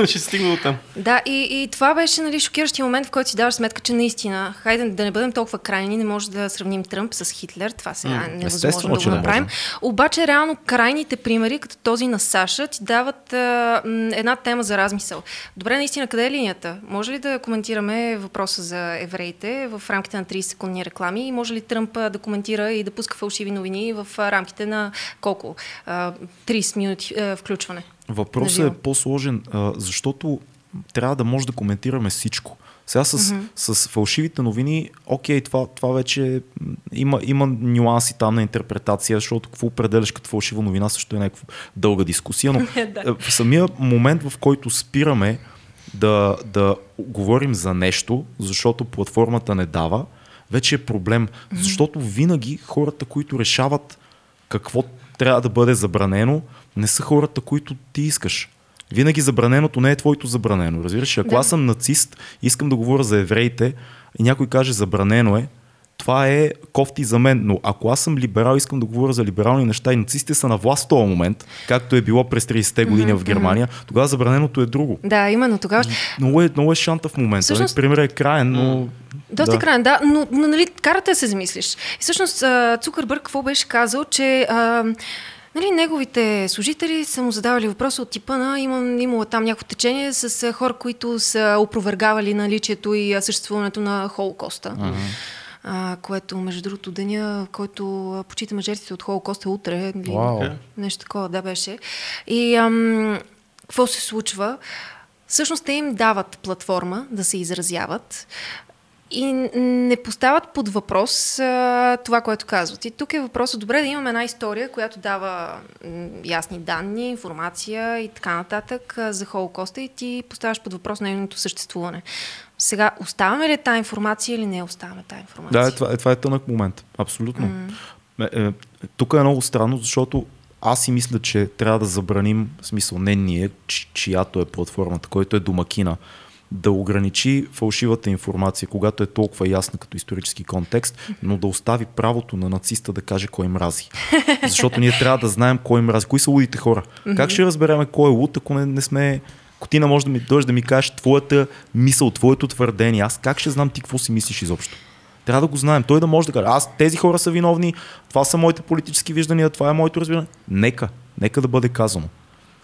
Да, и това беше, нали, шокиращия момент, в който си даваш сметка, че наистина, хайде да не бъдем толкова крайни, не може да сравним Тръмп с Хитлер. Това сега невъзможно да го направим. Обаче реално крайните примери, като този на Саша, ти дават една тема за размисъл. Добре, наистина къде е линията? Може ли да коментираме въпроса за евреите в рамките на 30 секундни реклами и може ли Тръмп да коментира и да пуска фалшиви новини в рамките на колко? 30 минути включване. Въпросът е по-сложен, защото трябва да може да коментираме всичко. Сега с фалшивите новини, окей, това вече има нюанси там на интерпретация, защото какво определяш като фалшива новина също е някаква дълга дискусия, но в самия момент, в който спираме да говорим за нещо, защото платформата не дава, вече е проблем. Защото винаги хората, които решават какво трябва да бъде забранено, не са хората, които ти искаш. Винаги забраненото не е твоето забранено. Разбираш, ако аз съм нацист, искам да говоря за евреите и някой каже забранено е, това е кофти за мен, но ако аз съм либерал, искам да говоря за либерални неща и нацистите са на власт в този момент, както е било през 30-те години в Германия, тогава забраненото е друго. Да, именно тогава. Много е шанта в момента. Всъщност... Примерът е краен, но... Доста крайен, да, но нали, карата се замислиш. И всъщност Цукърбърг какво беше казал, че... Нали, неговите служители са му задавали въпроса от типа на имало там някакво течение с хора, които са опровергавали наличието и съществуването на Холокоста. Което, между другото, деня, който почитаме жертвите от Холокоста утре. Нещо такова, да, беше. И какво се случва? Всъщност те им дават платформа да се изразяват и не поставят под въпрос това, което казват. И тук е въпросът, добре, да имаме една история, която дава ясни данни, информация и така нататък за Холокоста и ти поставяш под въпрос нейното съществуване. Сега, оставаме ли тази информация или не оставаме тази информация? Да, това е тънък момент. Абсолютно. Тук е много странно, защото аз си мисля, че трябва да забраним, в смисъл не ние, чиято е платформата, който е домакина, да ограничи фалшивата информация, когато е толкова ясна като исторически контекст, но да остави правото на нациста да каже кой мрази. Защото ние трябва да знаем кой мрази. Кои са лудите хора? Как ще разбереме кой е луд, ако не сме... Котина, може да ми дойдеш да ми кажеш твоята мисъл, твоето твърдение. Аз как ще знам ти какво си мислиш изобщо? Трябва да го знаем. Той да може да каже, аз тези хора са виновни, това са моите политически виждания, това е моето разбиране. Нека да бъде казано.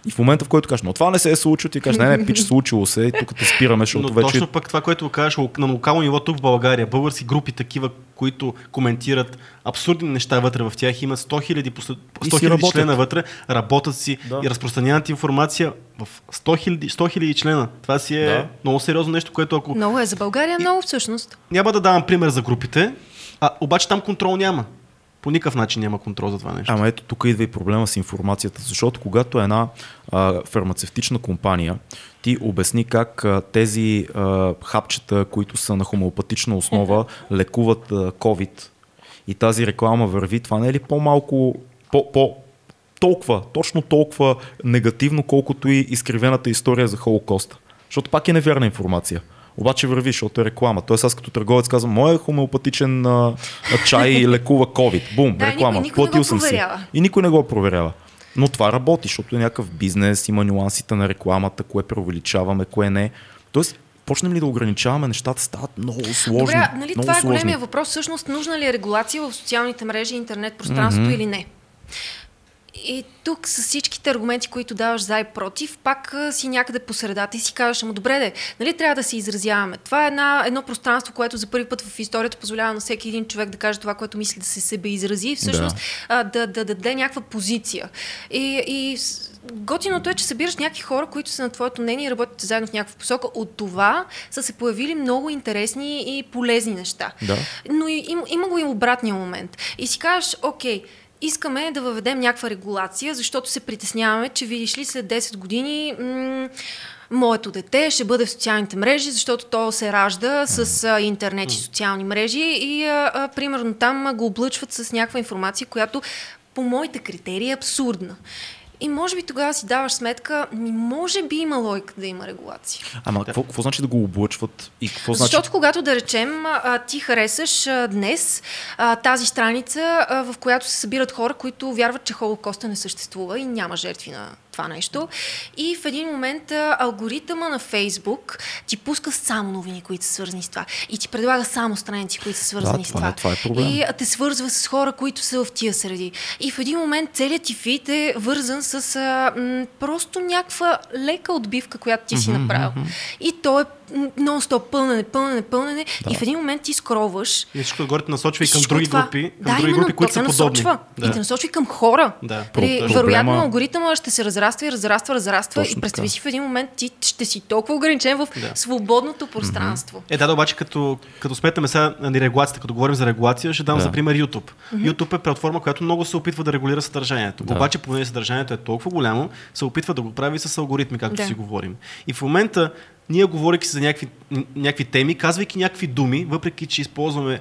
И в момента, в който кажеш, но това не се е случило, ти кажеш, не, пич, случило се, и тук те спираме, защото вече... Но точно пък това, което кажеш на локално ниво тук в България, български групи такива, които коментират абсурдни неща вътре в тях, има 100 000 члена вътре, работят си и разпространяват информация в 100 000 члена. Това си е много сериозно нещо, което ако... Много е за България, много всъщност. Няма да давам пример за групите, обаче там контрол няма. По никакъв начин няма контрол за това нещо. Ама ето тук идва и проблема с информацията, защото когато една фармацевтична компания ти обясни как тези хапчета, които са на хомеопатична основа, лекуват COVID и тази реклама върви, това не е ли по-малко, точно толкова негативно, колкото и изкривената история за Холокоста? Защото пак е невярна информация. Обаче върви, защото е реклама. Тоест аз като търговец казвам, моят хомеопатичен чай лекува COVID. Бум, реклама. Платил съм си. И никой не го проверява. Но това работи, защото е някакъв бизнес, има нюансите на рекламата, кое преувеличаваме, кое не. Тоест почнем ли да ограничаваме, нещата стават много сложни. Добре, нали, това е големия въпрос. Всъщност, нужна ли е регулация в социалните мрежи, интернет пространството или не? И тук с всичките аргументи, които даваш за и против, пак си някъде по средата и си казваш, ама добре де, нали трябва да се изразяваме? Това е едно пространство, което за първи път в историята позволява на всеки един човек да каже това, което мисли, да се себе изрази и всъщност да даде някаква позиция. И готиното е, че събираш някакви хора, които са на твоето мнение и работите заедно в някаква посока. От това са се появили много интересни и полезни неща. Да. Но има го и обратния момент. И си кажеш, окей, искаме да въведем някаква регулация, защото се притесняваме, че видиш ли след 10 години моето дете ще бъде в социалните мрежи, защото то се ражда с интернет и социални мрежи и примерно там го облъчват с някаква информация, която по моите критерии е абсурдна. И може би тогава си даваш сметка, може би има логика да има регулация. Ама какво значи да го облъчват? И какво защото значи... когато, да речем, ти харесаш днес тази страница, в която се събират хора, които вярват, че Холокоста не съществува и няма жертви на това нещо. И в един момент алгоритъма на Фейсбук ти пуска само новини, които са свързани с това. И ти предлага само страници, които са свързани с това. Това е и те свързва с хора, които са в тия среди. И в един момент целият ти фид е вързан с просто някаква лека отбивка, която ти си направил. И то е нон-стоп пълнене. Да. И в един момент ти скроваш. И всичко отгоре те насочва и към други групи, които са подобни. Да. И те насочва и към хора. Да. Вероятно алгоритъма ще се разраства и разраства. Точно и представи си в един момент ти ще си толкова ограничен в свободното пространство. Обаче като сметаме сега на регулацията, като говорим за регулация, ще дам за пример YouTube. YouTube е платформа, която много се опитва да регулира съдържанието. Обаче понеже съдържанието е толкова голямо, се опитва да го прави с алгоритми, както си говорим. И в момента ние, говорейки за някакви теми, казвайки някакви думи, въпреки че използваме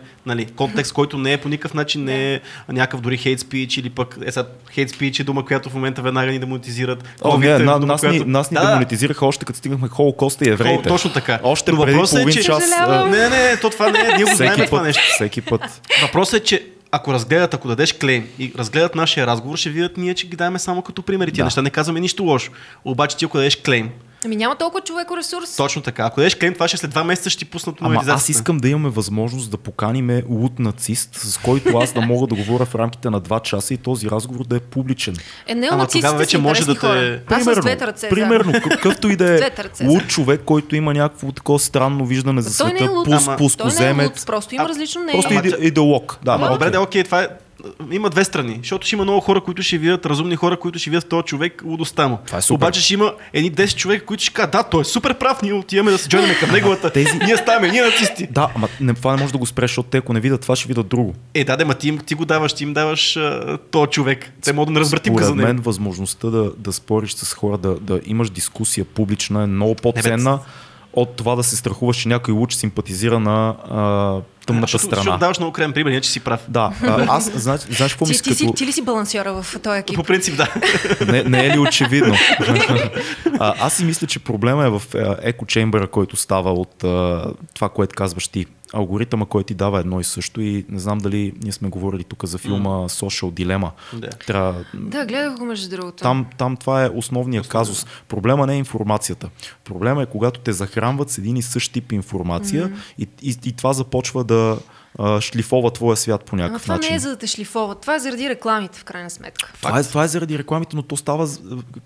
контекст, който не е по никакъв начин не е някакъв дори хейт спич или пък хейт спич е дума, която в момента веднага ни демонетизират. Нас ни демонетизираха още като стигнахме Холокоста и евреите. Точно така. Още преди половин час. Не, то това не е. Ние го знаем това нещо. Всеки път. Въпросът е, че ако дадеш клейм и разгледат нашия разговор, ще видят ние, че ги даваме само като примери. Тия неща не казваме нищо лошо. Обаче ти ако дадеш клейм, няма толкова човеко ресурс. Точно така. Ако дадеш клейм, това ще след 2 месеца ще ти пуснат монетизацията. Аз искам да имаме възможност да поканиме луд нацист, с който аз да мога да говоря в рамките на 2 часа и този разговор да е публичен. Тогава вече може да те... Примерно, какъвто и да е луд човек, който има някакво такова странно виждане за света. Той не е луд, просто има различно нещо. Просто идеолог. Добре, окей, това е... Има две страни, защото ще има много хора, които ще видят, разумни хора, които ще видят този човек лудостта му. Обаче ще има едни 10 човека, които ще кажат, той е супер прав, ние отиваме да се джойнаме към неговата. Ние ставаме, ние нацисти. Да, ама това не може да го спреш, защото те, ако не видят това, ще видят друго. Ма ти го даваш, ти им даваш този човек. Те могат да не разбратим каза. За мен възможността да спориш с хора, да имаш дискусия публична е много по-ценна от това да се страхуваш, че някой луч симпатизира на тъмната страна. Ще даваш много крайен пример, не че си прав. Да. Аз знаеш какво мисля. Ти ли си балансьора в този екип? По принцип, да. Не е ли очевидно? Аз си мисля, че проблема е в екочембъра, който става от това, което казваш ти. Алгоритъма, който ти дава едно и също, и не знам дали ние сме говорили тук за филма Social Dilemma. Да, гледах го между другото. Там това е основният казус. Проблема не е информацията. Проблема е когато те захранват с един и същ тип информация и това започва да шлифова твоя свят по някакъв начин. Това не е за да те шлифова. Това е заради рекламите, в крайна сметка. Това е заради рекламите, но то става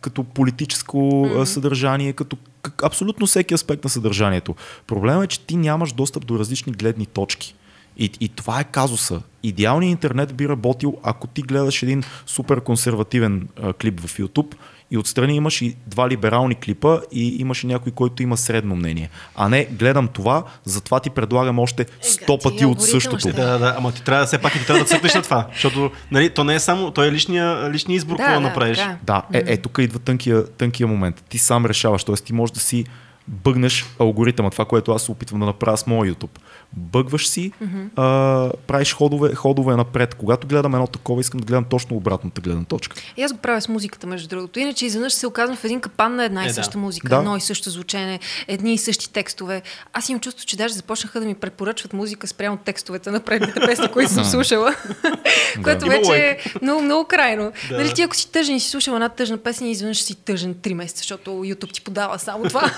като политическо съдържание, като абсолютно всеки аспект на съдържанието. Проблемът е, че ти нямаш достъп до различни гледни точки. И това е казуса. Идеалният интернет би работил, ако ти гледаш един супер консервативен клип в YouTube и отстрани имаш и 2 либерални клипа и имаш и някой, който има средно мнение. А не, гледам това, затова ти предлагам още 100 пъти от същото. Ама ти трябва все пак и ти трябва да цъкнеш на това. Защото то не е само, то е личния избор, какво направиш. Тук идва тънкия момент. Ти сам решаваш, т.е. ти можеш да си бъгнеш алгоритъма, това, което аз се опитвам да направя с моя YouTube. Бъгваш си, правиш ходове напред. Когато гледам едно такова, искам да гледам точно обратната гледна точка. И аз го правя с музиката, между другото. Иначе изведнъж се оказвам в един капан на една и съща музика, едно и също звучене, едни и същи текстове. Аз имам чувство, че даже започнаха да ми препоръчват музика спрямо текстовете на предните песни, които съм слушала. Което вече е много крайно. Нали, ти ако си тъжен и си слушала една тъжна песен, изведнъж си тъжен 3 месеца, защото YouTube ти подава само това.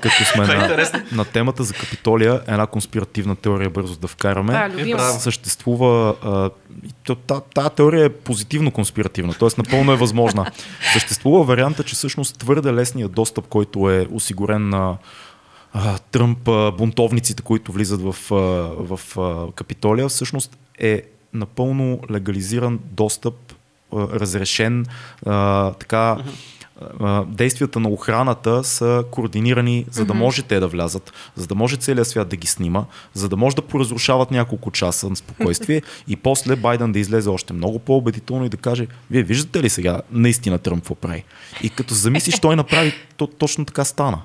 Като сме на темата за Капитолия, една конспиративна теория бързо да вкараме. Съществува... Тая теория е позитивно конспиративна, т.е. напълно е възможна. Съществува варианта, че всъщност твърде лесният достъп, който е осигурен на Тръмп, бунтовниците, които влизат в Капитолия, всъщност е напълно легализиран достъп, разрешен, така... действията на охраната са координирани, за да може те да влязат, за да може целият свят да ги снима, за да може да поразрушават няколко часа на спокойствие и после Байден да излезе още много по-убедително и да каже: вие виждате ли сега наистина Тръмп какво прави? И като замислиш, той направи, то точно така стана.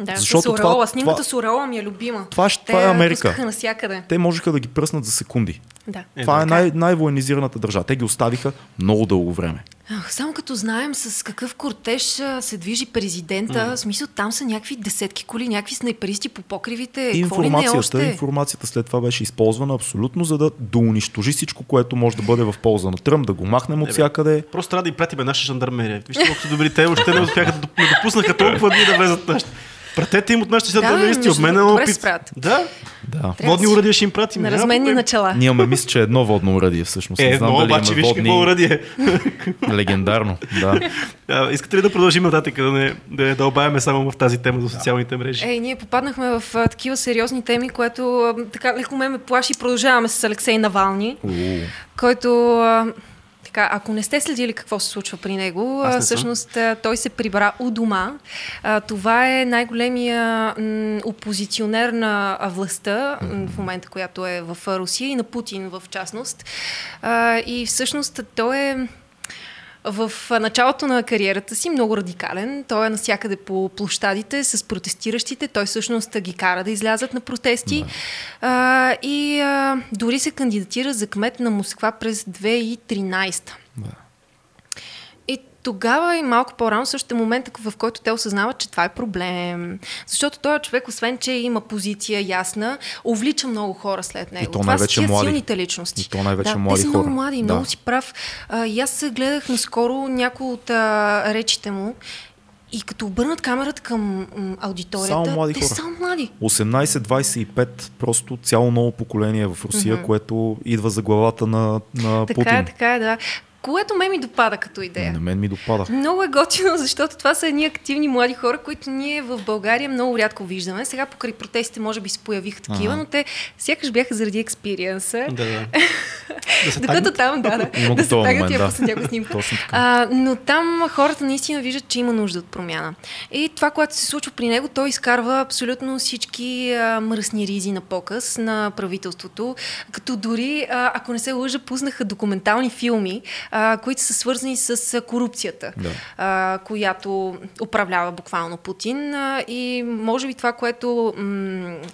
Да, защото това, снимката с Урала ми е любима. Това е Америка. Те можеха да ги пръснат за секунди. Да. Това е най-военизираната държава. Те ги оставиха много дълго време. Само като знаем с какъв кортеж се движи президента, в смисъл там са някакви десетки коли, някакви снайперисти по покривите. Информацията след това беше използвана абсолютно, за да доунищожи всичко, което може да бъде в полза на Тръмп, да го махнем от всякъде. Просто трябва да и пратиме наша жандармерия. Вижте колко са добри, те още не успяха да допуснаха толкова дни да влезат нашите. Пратете им от нашите жандармеристи, обменен опит. Да. Водни уръдия ще им пратим. На разменни начала. Ние имаме, мисля, че едно водно уръдие всъщност. Едно, обаче виж какво уръдие. Легендарно, да. Искате ли да продължим нататък, да не дълбаваме само в тази тема за социалните мрежи? Ние попаднахме в такива сериозни теми, което така леко ме плаши. Продължаваме с Алексей Навални, който... Ако не сте следили какво се случва при него, всъщност той се прибра у дома. Това е най-големия опозиционер на властта в момента, която е в Русия и на Путин в частност. И всъщност той е в началото на кариерата си много радикален. Той е навсякъде по площадите с протестиращите. Той всъщност ги кара да излязат на протести. Дори се кандидатира за кмет на Москва през 2013. Да. И тогава и малко по-рано също е момент, в който те осъзнават, че това е проблем. Защото той човек, освен че има позиция ясна, увлича много хора след него. Това са силните личности. И то най-вече млади хора. Те са много млади, много си прав. И аз гледах наскоро някои от речите му и като обърнат камерата към аудиторията, те са млади. 18-25, просто цяло ново поколение в Русия, което идва за главата на Путин. Така е, да. Което мен ми допада като идея. На мен ми допада. Много е готино, защото това са едни активни млади хора, които ние в България много рядко виждаме. Сега покрай протестите може би се появиха такива, но те сякаш бяха заради експириенса. Да. Докато там, да се тагат я после някоя снимка. Но там хората наистина виждат, че има нужда от промяна. И това, което се случва при него, той изкарва абсолютно всички мръсни ризи на показ на правителството. Като дори, ако не се лъжа, пуснаха документални филми, които са свързани с корупцията, която управлява буквално Путин. И може би това, което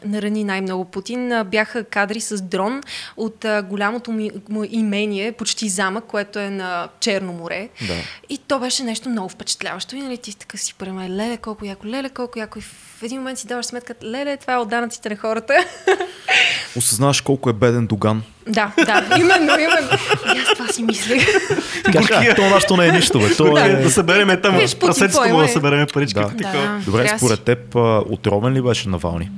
нарани най-много Путин, бяха кадри с дрон от голямото му имение, почти замък, което е на Черно море. Да. И то беше нещо много впечатляващо. И нали ти така си преме, леле колко яко. И в един момент си даваш сметка, това е от данъците на хората. Осъзнаваш колко е беден Доган. Да, именно. И аз това си мислех. То нашето не е нищо, бе. Да събереме там, прасетството му да събереме парички. Добре, според теб, отровен ли беше Навални?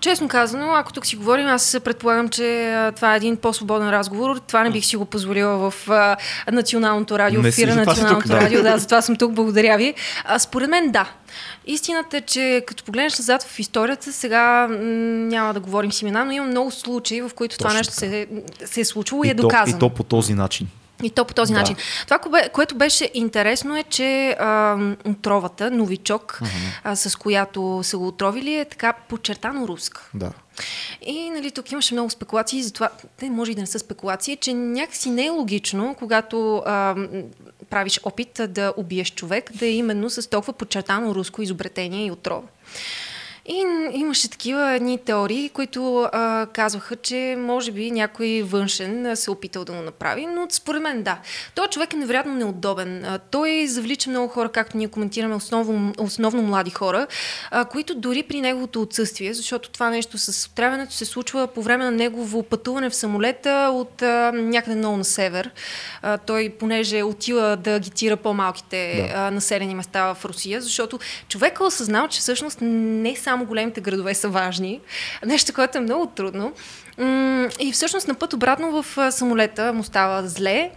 Честно казано, ако тук си говорим, аз предполагам, че това е един по-свободен разговор. Това не бих си го позволила в националното радио, в ефира на националното радио. Да, затова съм тук, благодаря ви. Според мен да. Истината е, че като погледнеш назад в историята, сега няма да говорим с имена, но има много случаи, в които това нещо се е случило и е доказано. И то по този начин. Това, което беше интересно е, че отровата, Новичок, с която са го отровили, е така подчертано руска. Да. И нали, тук имаше много спекулации, затова те може и да не са спекулации, че някакси не е логично, когато правиш опит да убиеш човек, да е именно с толкова подчертано руско изобретение и отрова. И имаше такива едни теории, които казваха, че може би някой външен се опитал да го направи, но според мен да. Той човек е невероятно неудобен. Той завлича много хора, както ние коментираме, основно млади хора, които дори при неговото отсъствие, защото това нещо с отравянето се случва по време на негово пътуване в самолета от някъде много на север. Той понеже отива да агитира по-малките населени места в Русия, защото човекът осъзнал, че всъщност не само големите градове са важни. Нещо, което е много трудно. И всъщност на път обратно в самолета му става зле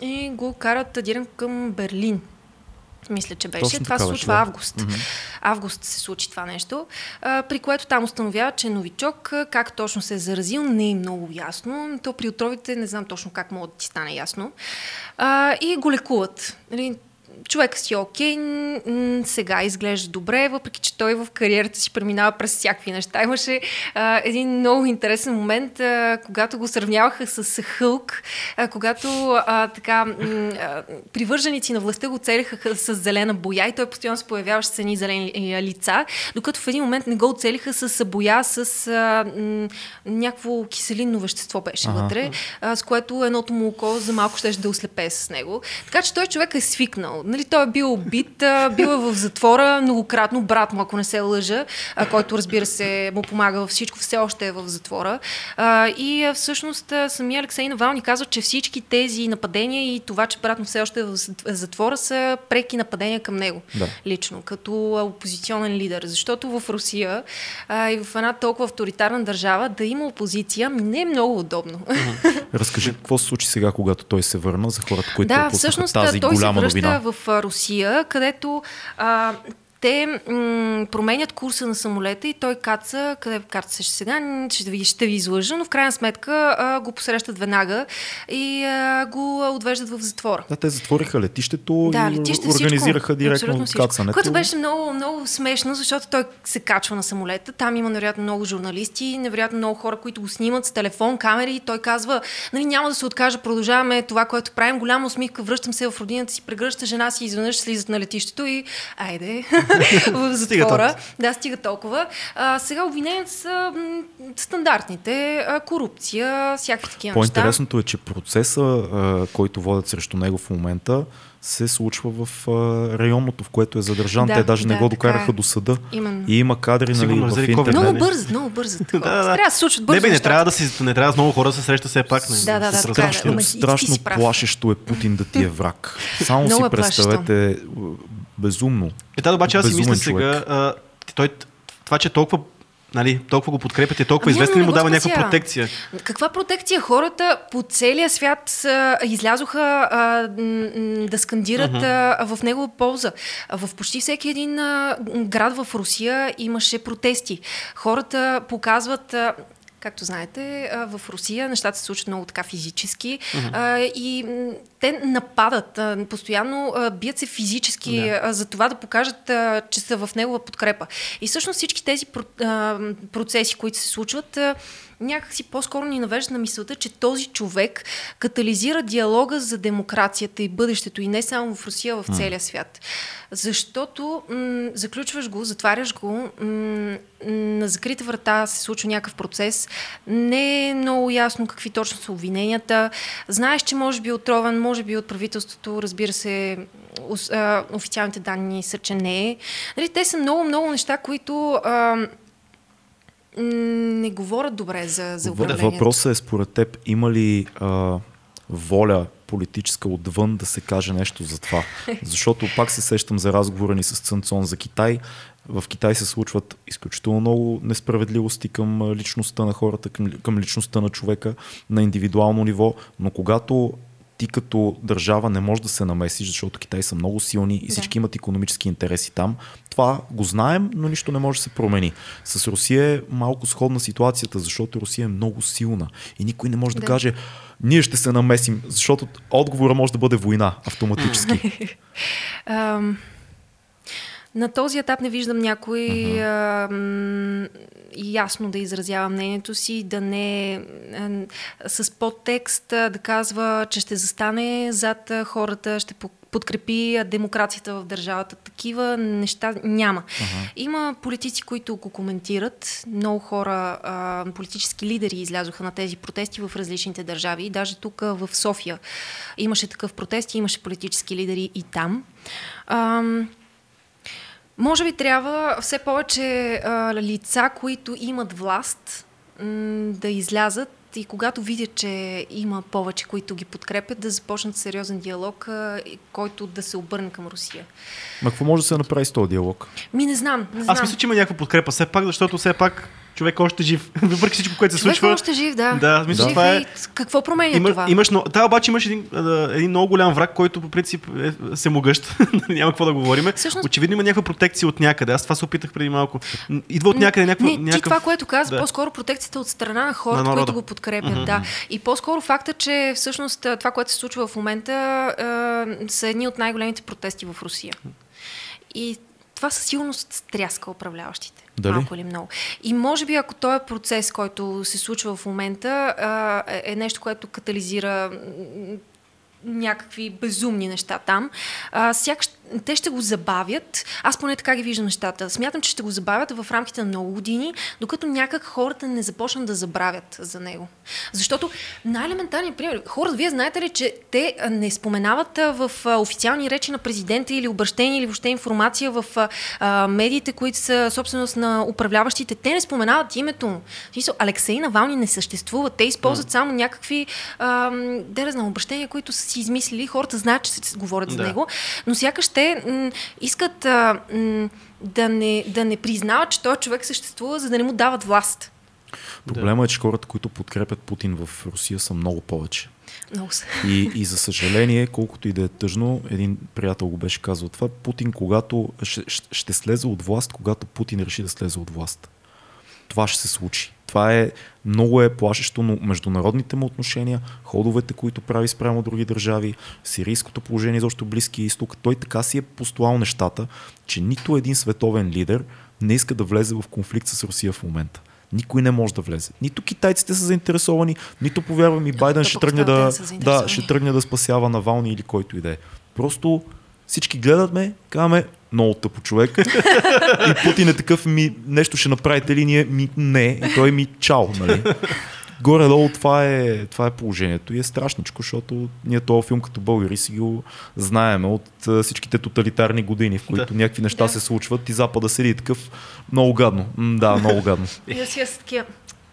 и го карат директно към Берлин. Мисля, че беше. Точно това се случва август. Mm-hmm. Август се случи това нещо, при което там установява, че Новичок, как точно се е заразил, не е много ясно. То при отровите не знам точно как мога да ти стане ясно. И го лекуват. Човекът си е окей, сега изглежда добре, въпреки че той в кариерата си преминава през всякакви неща. Имаше един много интересен момент, когато го сравняваха с Хълк, когато привърженици на властта го целиха с зелена боя и той постоянно се появяваше с едни зелени лица, докато в един момент не го оцелиха с боя с някакво киселинно вещество беше вътре, с което едното му око за малко щеше да ослепее с него. Така че той човек е свикнал. Нали, той е бил убит, бил е в затвора многократно, брат му, ако не се лъжа, който разбира се му помага във всичко, все още е в затвора. И всъщност самия Алексей Навални казва, че всички тези нападения и това, че брат му все още е в затвора, са преки нападения към него лично, като опозиционен лидер. Защото в Русия и в една толкова авторитарна държава да има опозиция не е много удобно. Разкажи какво се случи сега, когато той се върна за хората, които пропуснаха тази голяма новина. В Русия, където те променят курса на самолета и той каца, къде кацаше сега, ще ви излъжа, но в крайна сметка го посрещат веднага и го отвеждат в затвора. Да, те затвориха летището и организираха директно кацането. Което беше много, много смешно, защото той се качва на самолета, там има невероятно много журналисти, невероятно много хора, които го снимат с телефон, камери и той казва, нали, няма да се откажа, продължаваме това, което правим, голяма усмивка, връщам се в родината си, прегръща жена си, изведнъж слизат на летището и айде... в затвора. Да, стига толкова. Сега обвиненията са стандартните. Корупция, всякакви такива неща. По-интересното е, че процеса, който водят срещу него в момента, се случва в районното, в което е задържан. Да, те даже не го докараха до съда. Именно. И има кадри, нали, в интернет. Много бързат. Трябва да се случат бързо. Не трябва с много хора се среща все пак. Страшно плашещо е Путин да ти е враг. Само си представете... Безумно. Обаче аз си мисля сега, това, че толкова, нали, толкова го подкрепят и толкова известен, му дава някаква протекция. Каква протекция? Хората по целия свят излязоха да скандират в негова полза. В почти всеки един град в Русия имаше протести. Хората показват... Както знаете, в Русия нещата се случат много така физически и те нападат, постоянно бият се физически за това да покажат, че са в негова подкрепа. И всъщност всички тези процеси, които се случват, някакси по-скоро ни навежда на мисълта, че този човек катализира диалога за демокрацията и бъдещето и не само в Русия, в целия свят. Защото заключваш го, затваряш го, на закрита врата се случва някакъв процес, не е много ясно какви точно са обвиненията, знаеш, че може би е отровен, може би от правителството, разбира се, официалните данни са, че не е. Нали, те са много-много неща, които... не говорят добре за управлението. Въпросът е според теб, има ли воля политическа отвън да се каже нещо за това? Защото пак се сещам за разговора ни с Цънцон за Китай. В Китай се случват изключително много несправедливости към личността на хората, към личността на човека, на индивидуално ниво, но когато ти като държава не можеш да се намесиш, защото Китай са много силни и всички имат икономически интереси там. Това го знаем, но нищо не може да се промени. С Русия е малко сходна ситуацията, защото Русия е много силна и никой не може да каже, ние ще се намесим, защото отговора може да бъде война автоматически. На този етап не виждам някой ясно да изразява мнението си, да не с подтекст да казва, че ще застане зад хората, ще подкрепи демокрацията в държавата. Такива неща няма. Uh-huh. Има политици, които го коментират. Много хора, политически лидери излязоха на тези протести в различните държави. Даже тук в София имаше такъв протест и имаше политически лидери и там. Може би трябва все повече лица, които имат власт, да излязат и когато видят, че има повече, които ги подкрепят, да започнат сериозен диалог, който да се обърне към Русия. Ма какво може да се направи с този диалог? Не знам. Аз мисля, че има някаква подкрепа все пак, защото все пак човек още жив. Въпреки всичко, което се случва. Човек още жив, да. Мисля, това е... Какво променя това? Обаче имаш един много голям враг, който по принцип е всемогъщ. Няма какво да говорим. Всъщност... Очевидно има някаква протекция от някъде. Аз това се опитах преди малко. Идва от някъде някаква... Ти това, което каза, по-скоро протекцията от страна на хората, на които го подкрепят. Mm-hmm. Да. И по-скоро факта, че всъщност това, което се случва в момента, са едни от най-големите протести в Русия. И това със сигурност стряска управляващите. Дали? Малко или много. И може би, ако този процес, който се случва в момента, е нещо, което катализира някакви безумни неща там, сякаш те ще го забавят. Аз поне така ги виждам нещата. Смятам, че ще го забавят в рамките на много години, докато някак хората не започнат да забравят за него. Защото най-елементарният пример, хората, вие знаете ли, че те не споменават в официални речи на президента или обращения, или въобще информация в медиите, които са собственост на управляващите, те не споменават името му. Алексей Навални не съществува. Те използват само някакви обращения, които са си измислили. Хората знаят, че се говорят за него, но сякаш те искат да не признават, че този човек съществува, за да не му дават власт. Проблема е, че хората, които подкрепят Путин в Русия, са много повече. Много са. И за съжаление, колкото и да е тъжно, един приятел го беше казал това, Путин когато ще слезе от власт, когато Путин реши да слезе от власт. Това ще се случи. Това е много плашещо, но международните му отношения, ходовете, които прави спрямо други държави, сирийското положение изобщо Близкия изток, той така си е постулал нещата, че нито един световен лидер не иска да влезе в конфликт с Русия в момента. Никой не може да влезе. Нито китайците са заинтересовани, нито повярвам и Байден ще тръгне да спасява Навални или който и да е. Просто всички гледат ме, казваме, много тъпо човек. И Путин е такъв, нещо ще направите ли ние? Не. И той чао, нали? Горе-долу това е положението и е страшничко, защото ние този филм като българи си го знаем от всичките тоталитарни години, в които някакви неща се случват и Запада седи такъв много гадно. Много гадно. И да си е такива.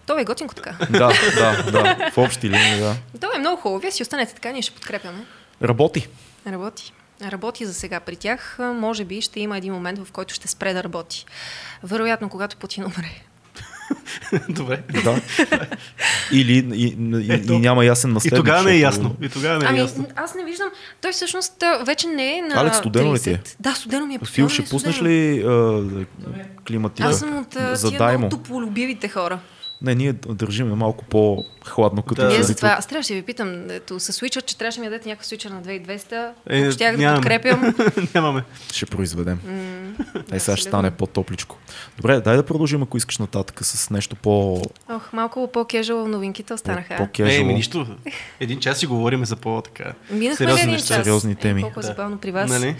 Това е готинко така. Да. В общи линии, да. Това е много хубаво. Вие си останете така, ние ще подкрепяме. Работи за сега при тях. Може би ще има един момент, в който ще спре да работи. Вероятно, когато Путин умре. Добре. Да. Или няма ясен наследник. И тогава не е ясно. Аз не виждам. Той всъщност вече не е на 30. Алекс, студено ли ти е? Да, студено ми е. Фил, ще пуснеш ли климатизъм? Аз съм от тия много топлолюбивите хора. Не, ние държиме малко по-хладно като това. Аз трябваше да ви питам, със свичър, че трябваше ми дадете някакъв свичър на 2200. Щях да подкрепям. Нямаме. Ще произведем. Сега ще стане по-топличко. Добре, дай да продължим, ако искаш нататък с нещо по... малко по-кежуал новинките останаха. По-кежуал. Нищо. Един час си говорим за по-така. Минахме сериозни теми. Колко забавно при вас. Нали?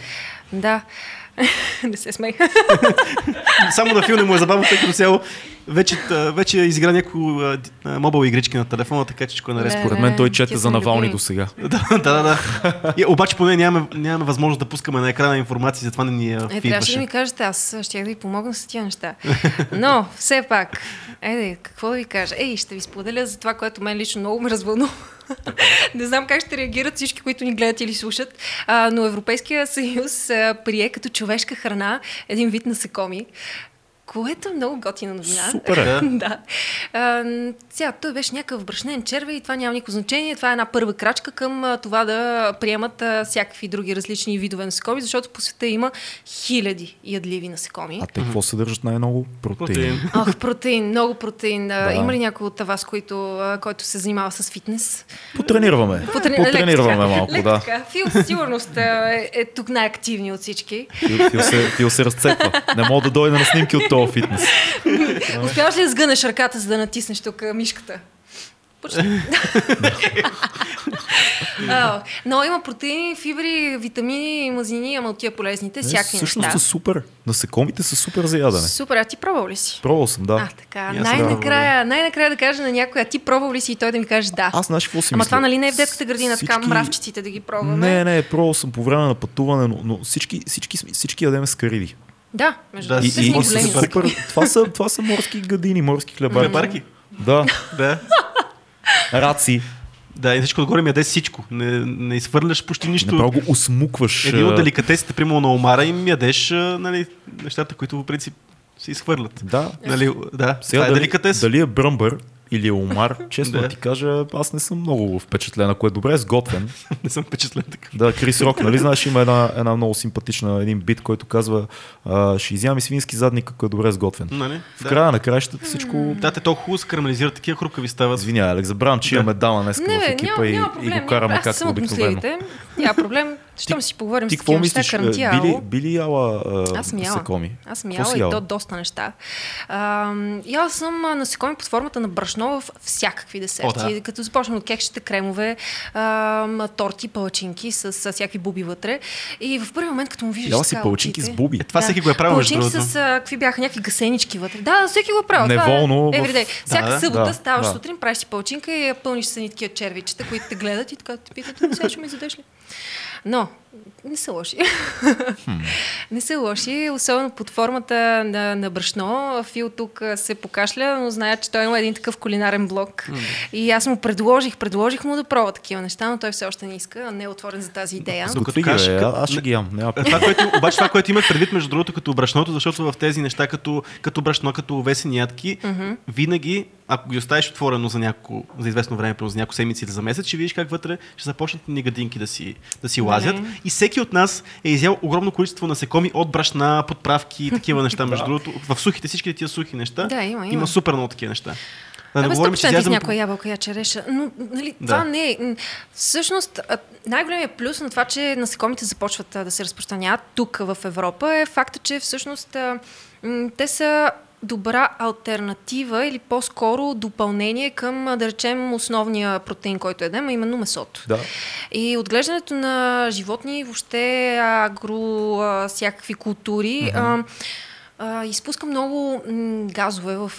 Да. Не се смей. Само да филме му е забавно, тъй като цяло вече изигра някои мобил игрички на телефона, така че е наред. Според мен той чете за Навални до сега. Да. Обаче поне нямаме възможност да пускаме на екрана информация, затова не ни фидваше. Трябваше да ми кажете, аз ще да ви помогна с тия неща. Но, все пак, какво да ви кажа? Ще ви споделя за това, което мен лично много ме развълнува. Не знам как ще реагират всички, които ни гледат или слушат, но Европейския съюз прие като човешка храна един вид насекоми, което е много готина новина. Супер, да. Той беше някакъв брашнен червей и това няма никакво значение. Това е една първа крачка към това да приемат всякакви други различни видове насекоми, защото по света има хиляди ядливи насекоми. А те какво съдържат най-много? Протеин. Протеин, много протеин. Да. Има ли някой от вас, който се занимава с фитнес? Потренираме малко, да. Фил със сигурност е тук най-активни от всички. Фил се разцепва. Не мога да дойде на снимки от това. такова фитнес. Успяваш ли да сгънеш ръката, за да натиснеш тук мишката? Почти. Но има протеини, фибри, витамини, мазнини, ама от тия полезните, всякакви неща. Всъщност са супер. Насекомите са супер за ядене. Супер, а ти пробвал ли си? Пробвал съм, да. Най-накрая да кажа на някой, а ти пробвал ли си, и той да ми каже да. Аз знаеш какво си мисля. Ама това нали не е в детската градина, така мравчиците да ги пробваме? Не, пробвал съм по време на пътуване, но всички ядем с кариди. Да, между другото. Това са морски гадини, морски хлебарки. Да. Раци. Да, и всичко отгоре ми яде всичко. Не изхвърляш почти нищо. Направо го осмукваш. Един от деликатесите, примерно на омара, им ядеш нали, нещата, които в принцип се изхвърлят. Да. Нали, да. Сега дали е бръмбър или е омар, честно да ти кажа, аз не съм много впечатлен. Ако е добре сготвен. Не съм впечатлен така. Да, Крис Рок, нали знаеш, има една много симпатична, един бит, който казва: ще изям и свински задник, ако е добре сготвен. Нали? В края на краищата всичко. Да, те то хубаво скарамелизира, такива хрупкави стават. Извиня, Алекс, забравям, че имаме дама днес в екипа и го караме както обикновено. Няма проблем. Щом си поговорим с тия неща, карантия. Били яла насекоми? Аз съм яла и то доста неща. Яла съм насекоми под формата на брашно в всякакви десерти. Като започнем от кексчета, кремове, торти, палачинки с всякакви буби вътре. И в първи момент, като му виждаш... Яла си палачинки с буби? Това всеки го е правил. Палачинки с какви бяха, някакви гасенички вътре. Да, всеки го е правил. Неволно. Всяка събота ставаш сутрин, правиш си палачинка и я пълниш с нитки червичета, които те гледат и така те питат: сега ще ми задеш ли? Но не са лоши. Не са лоши, особено под формата на брашно. Фил тук се покашля, но знае, че той има един такъв кулинарен блог. И аз му предложих му да пробва такива неща, но той все още не иска, не е отворен за тази идея. Аз ще ги ям. Обаче това, което имах предвид, между другото, като брашното, защото в тези неща, като брашно, като овесени ядки, винаги, ако ги оставиш отворено за известно време, за няколко седмици или за месец, ще видиш как вътре ще започнат негадинки да си лазят. И всеки от нас е изял огромно количество насекоми от брашна, подправки и такива неща. Между другото, в сухите, всички тия сухи неща, да, има супер много такива неща. Да, абе, 100% с някоя ябълка я череша. Но, нали, това не е... Всъщност, най-големият плюс на това, че насекомите започват да се разпространяват тук в Европа, е факта, че всъщност те са добра алтернатива или по-скоро допълнение към, да речем, основния протеин, който едем, а именно месото. Да. И отглеждането на животни, въобще всякакви култури, изпуска много газове в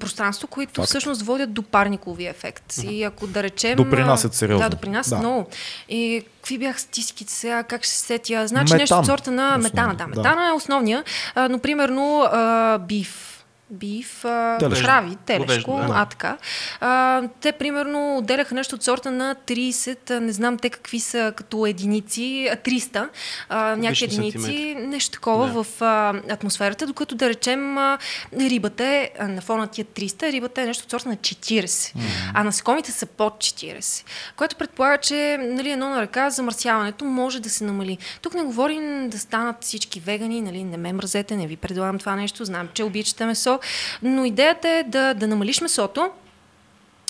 пространство, които всъщност водят до парниковия ефект. И ако, да речем... Допринасят сериозно. Да, допринасят много. И какви бях стиските сега, как ще се сетя? Значи метан, нещо от сорта на метана. Да, метана е основния, но примерно биф, крави, телешко, така. Те примерно отделяха нещо от сорта на 30, не знам те какви са като единици, 300 някакви единици, сантиметр. Нещо такова в атмосферата, докато да речем рибата е на фона тия 300, рибата е нещо от сорта на 40, а насекомите са под 40, което предполага, че нали, едно на ръка замърсяването може да се намали. Тук не говорим да станат всички вегани, нали, не ме мразете, не ви предлагам това нещо, знам, че обичате месо, но идеята е да намалиш месото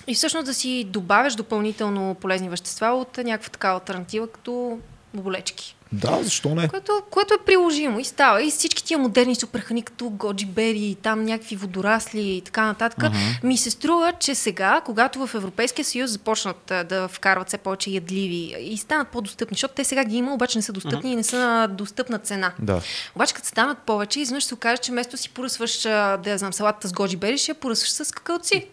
и всъщност да си добавиш допълнително полезни вещества от някаква такава алтернатива, като боболечки. Да, защо не? Което е приложимо и става. И всички тия модерни суперхрани, като годжибери, там някакви водорасли и така нататък, ми се струва, че сега, когато в Европейския съюз започнат да вкарват все повече ядливи и станат по-достъпни, защото те сега ги има, обаче не са достъпни и не са на достъпна цена. Да. Обаче като станат повече, изведнъж се окаже, че вместо си поръсваш, салатата с годжибери, ще я поръсваш с какаоци.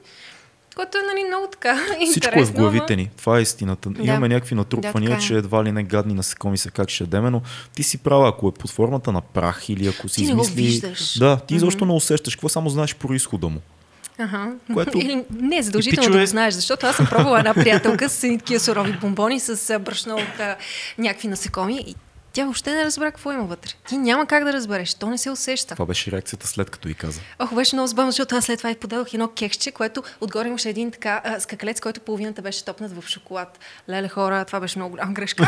Което е нали, много така интересно. Всичко е в главите ни. Това е истината. Да. Имаме някакви натрупвания, че едва ли не гадни насекоми са как ще ядеме, но ти си права, ако е под формата на прах или ако си измисли... Ти не го виждаш. Да, ти изобщо не усещаш. Какво само знаеш произхода му? Което... Или не е задължително да го знаеш, защото аз съм пробвала една приятелка с такива сурови бомбони с брашно от някакви насекоми и тя въобще не разбра какво има вътре. Ти няма как да разбереш, то не се усеща. Това беше реакцията след като и каза. Ох, беше много забавно, защото аз след това и подадох едно кексче, което отгоре имаше един така скакалец, който половината беше топнат в шоколад. Леле хора, това беше много голяма грешка.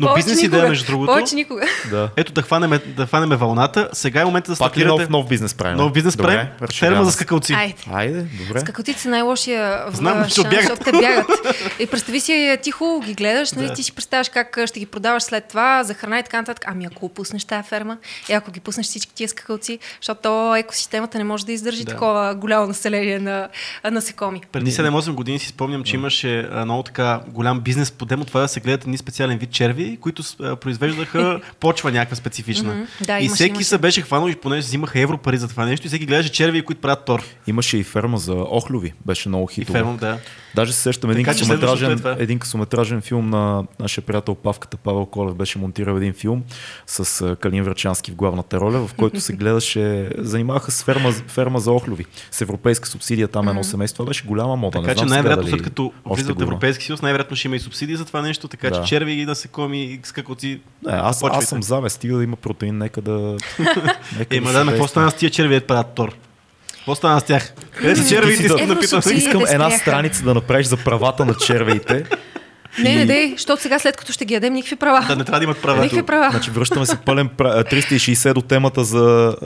Но бизнес идея, между другото. Повече никога. Да. Ето да хванеме вълната. Сега е момента да стартирате. Нов бизнес правим. Нов бизнес правим. Ферма за скакалци. Айде, добре. Скакалците са най-лошия шанс, защото те бягат. И представи си тихо ги гледаш, нали, ти си представяш как ще ги продаваш след това за храна и така нататък. Ами ако пуснеш тая ферма, и ако ги пуснеш всички тия скакалци, защото екосистемата не може да издържи такова голямо население на насекоми. Преди 7-8 години си спомням, че имаше много така голям бизнес по демо това да се гледат едни специален вид черви, които произвеждаха почва някаква специфична. Да, и всеки се беше хванал и понеже взимаха евро пари за това нещо и всеки гледаше черви, които правят тор. Имаше и ферма за охлюви, беше много хитова. И ферма, да. Даже се сещам един късометражен филм на нашия приятел Павката, Павел Колев беше монтирал един филм с Калин Врачански в главната роля, в който се гледаше, занимаваха с ферма за охлюви. С европейска субсидия там едно семейство, това беше голяма мода. Така че най-вероятно след като влизат в Европейски съюз, най-вероятно ще има и субсидии за това нещо, така че черви и насекоми, скакалци. Аз съм за, стига да има протеин, нека да. Ема да, какво стана с тия черви правят тор? Какво стана с тях? Къде са червите? Искам една страница да направиш за правата на червите. Не, защото сега след като ще ги ядем, никакви права. Да, не трябва да имат права. Никакви права. Значи връщаме се пълен 360 до темата за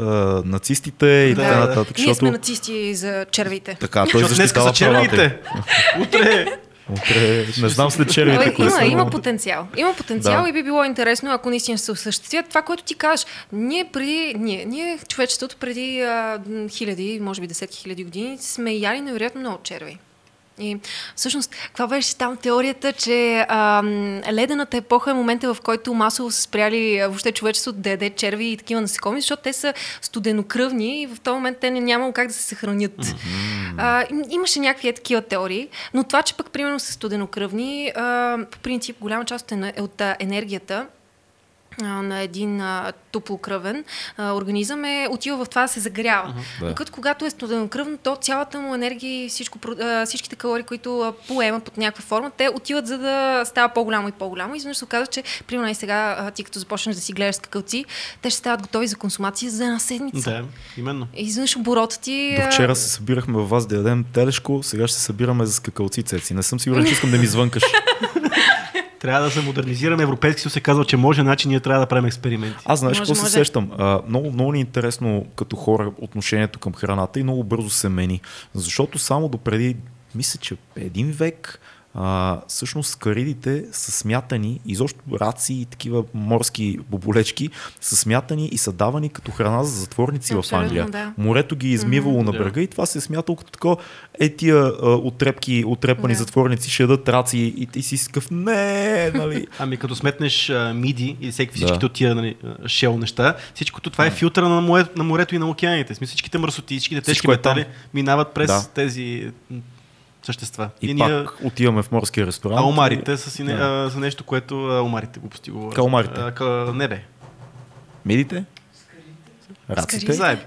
нацистите и така нататък. Ние сме нацисти за червите. Така, той защитава правата. Утре! Не знам след червите. Има потенциал. Има потенциал и би било интересно, ако наистина се осъществят това, което ти кажеш. Ние човечеството преди хиляди, може би десетки хиляди години сме яли невероятно много черви. И всъщност, каква беше там теорията, че ледената епоха е момента, в който масово са спряли въобще човечеството да яде черви и такива насекоми, защото те са студенокръвни и в този момент те няма как да се съхранят. Имаше някакви такива теории, но това, че пък примерно са студенокръвни, по принцип голяма част е от енергията на един топлокръвен организъм отива в това да се загрява. Докато когато е студенокръвно, то цялата му енергия и всичките калории, които поема под някаква форма, те отиват за да става по-голямо и по-голямо. И изведнъж се оказва, че примерно и сега ти като започнеш да си гледаш скакалци, те ще стават готови за консумация за една седмица. Да, именно. И изведнъж оборотът ти... До вчера се събирахме във вас да ядем телешко, сега ще се събираме за скакалци, цеци. Не съм сигурен, че искам да ми звънкаш. Трябва да се модернизираме. Европейски съюз се казва, че може, значи ние трябва да правим експерименти. Аз знаеш какво се сещам. Много, много ни е интересно като хора отношението към храната и много бързо се мени. Защото само допреди, мисля, че един век, всъщност каридите са смятани, изобщо раци и такива морски боболечки са смятани и са давани като храна за затворници в Англия. Да. Морето ги е измивало на брега и това се е смятало като такова, тия отрепани затворници ще ядат раци и ти си скъв, не, нали. Ами като сметнеш миди и всичките от тия шел неща, всичкото това е филтъра на морето и на океаните. Всичките мърсоти, всичките тежки метали минават през тези същества. И пак отиваме в морския ресторант. А омарите са нещо, което омарите го постигуват. Калмарите. Не бе. Мидите? Раците.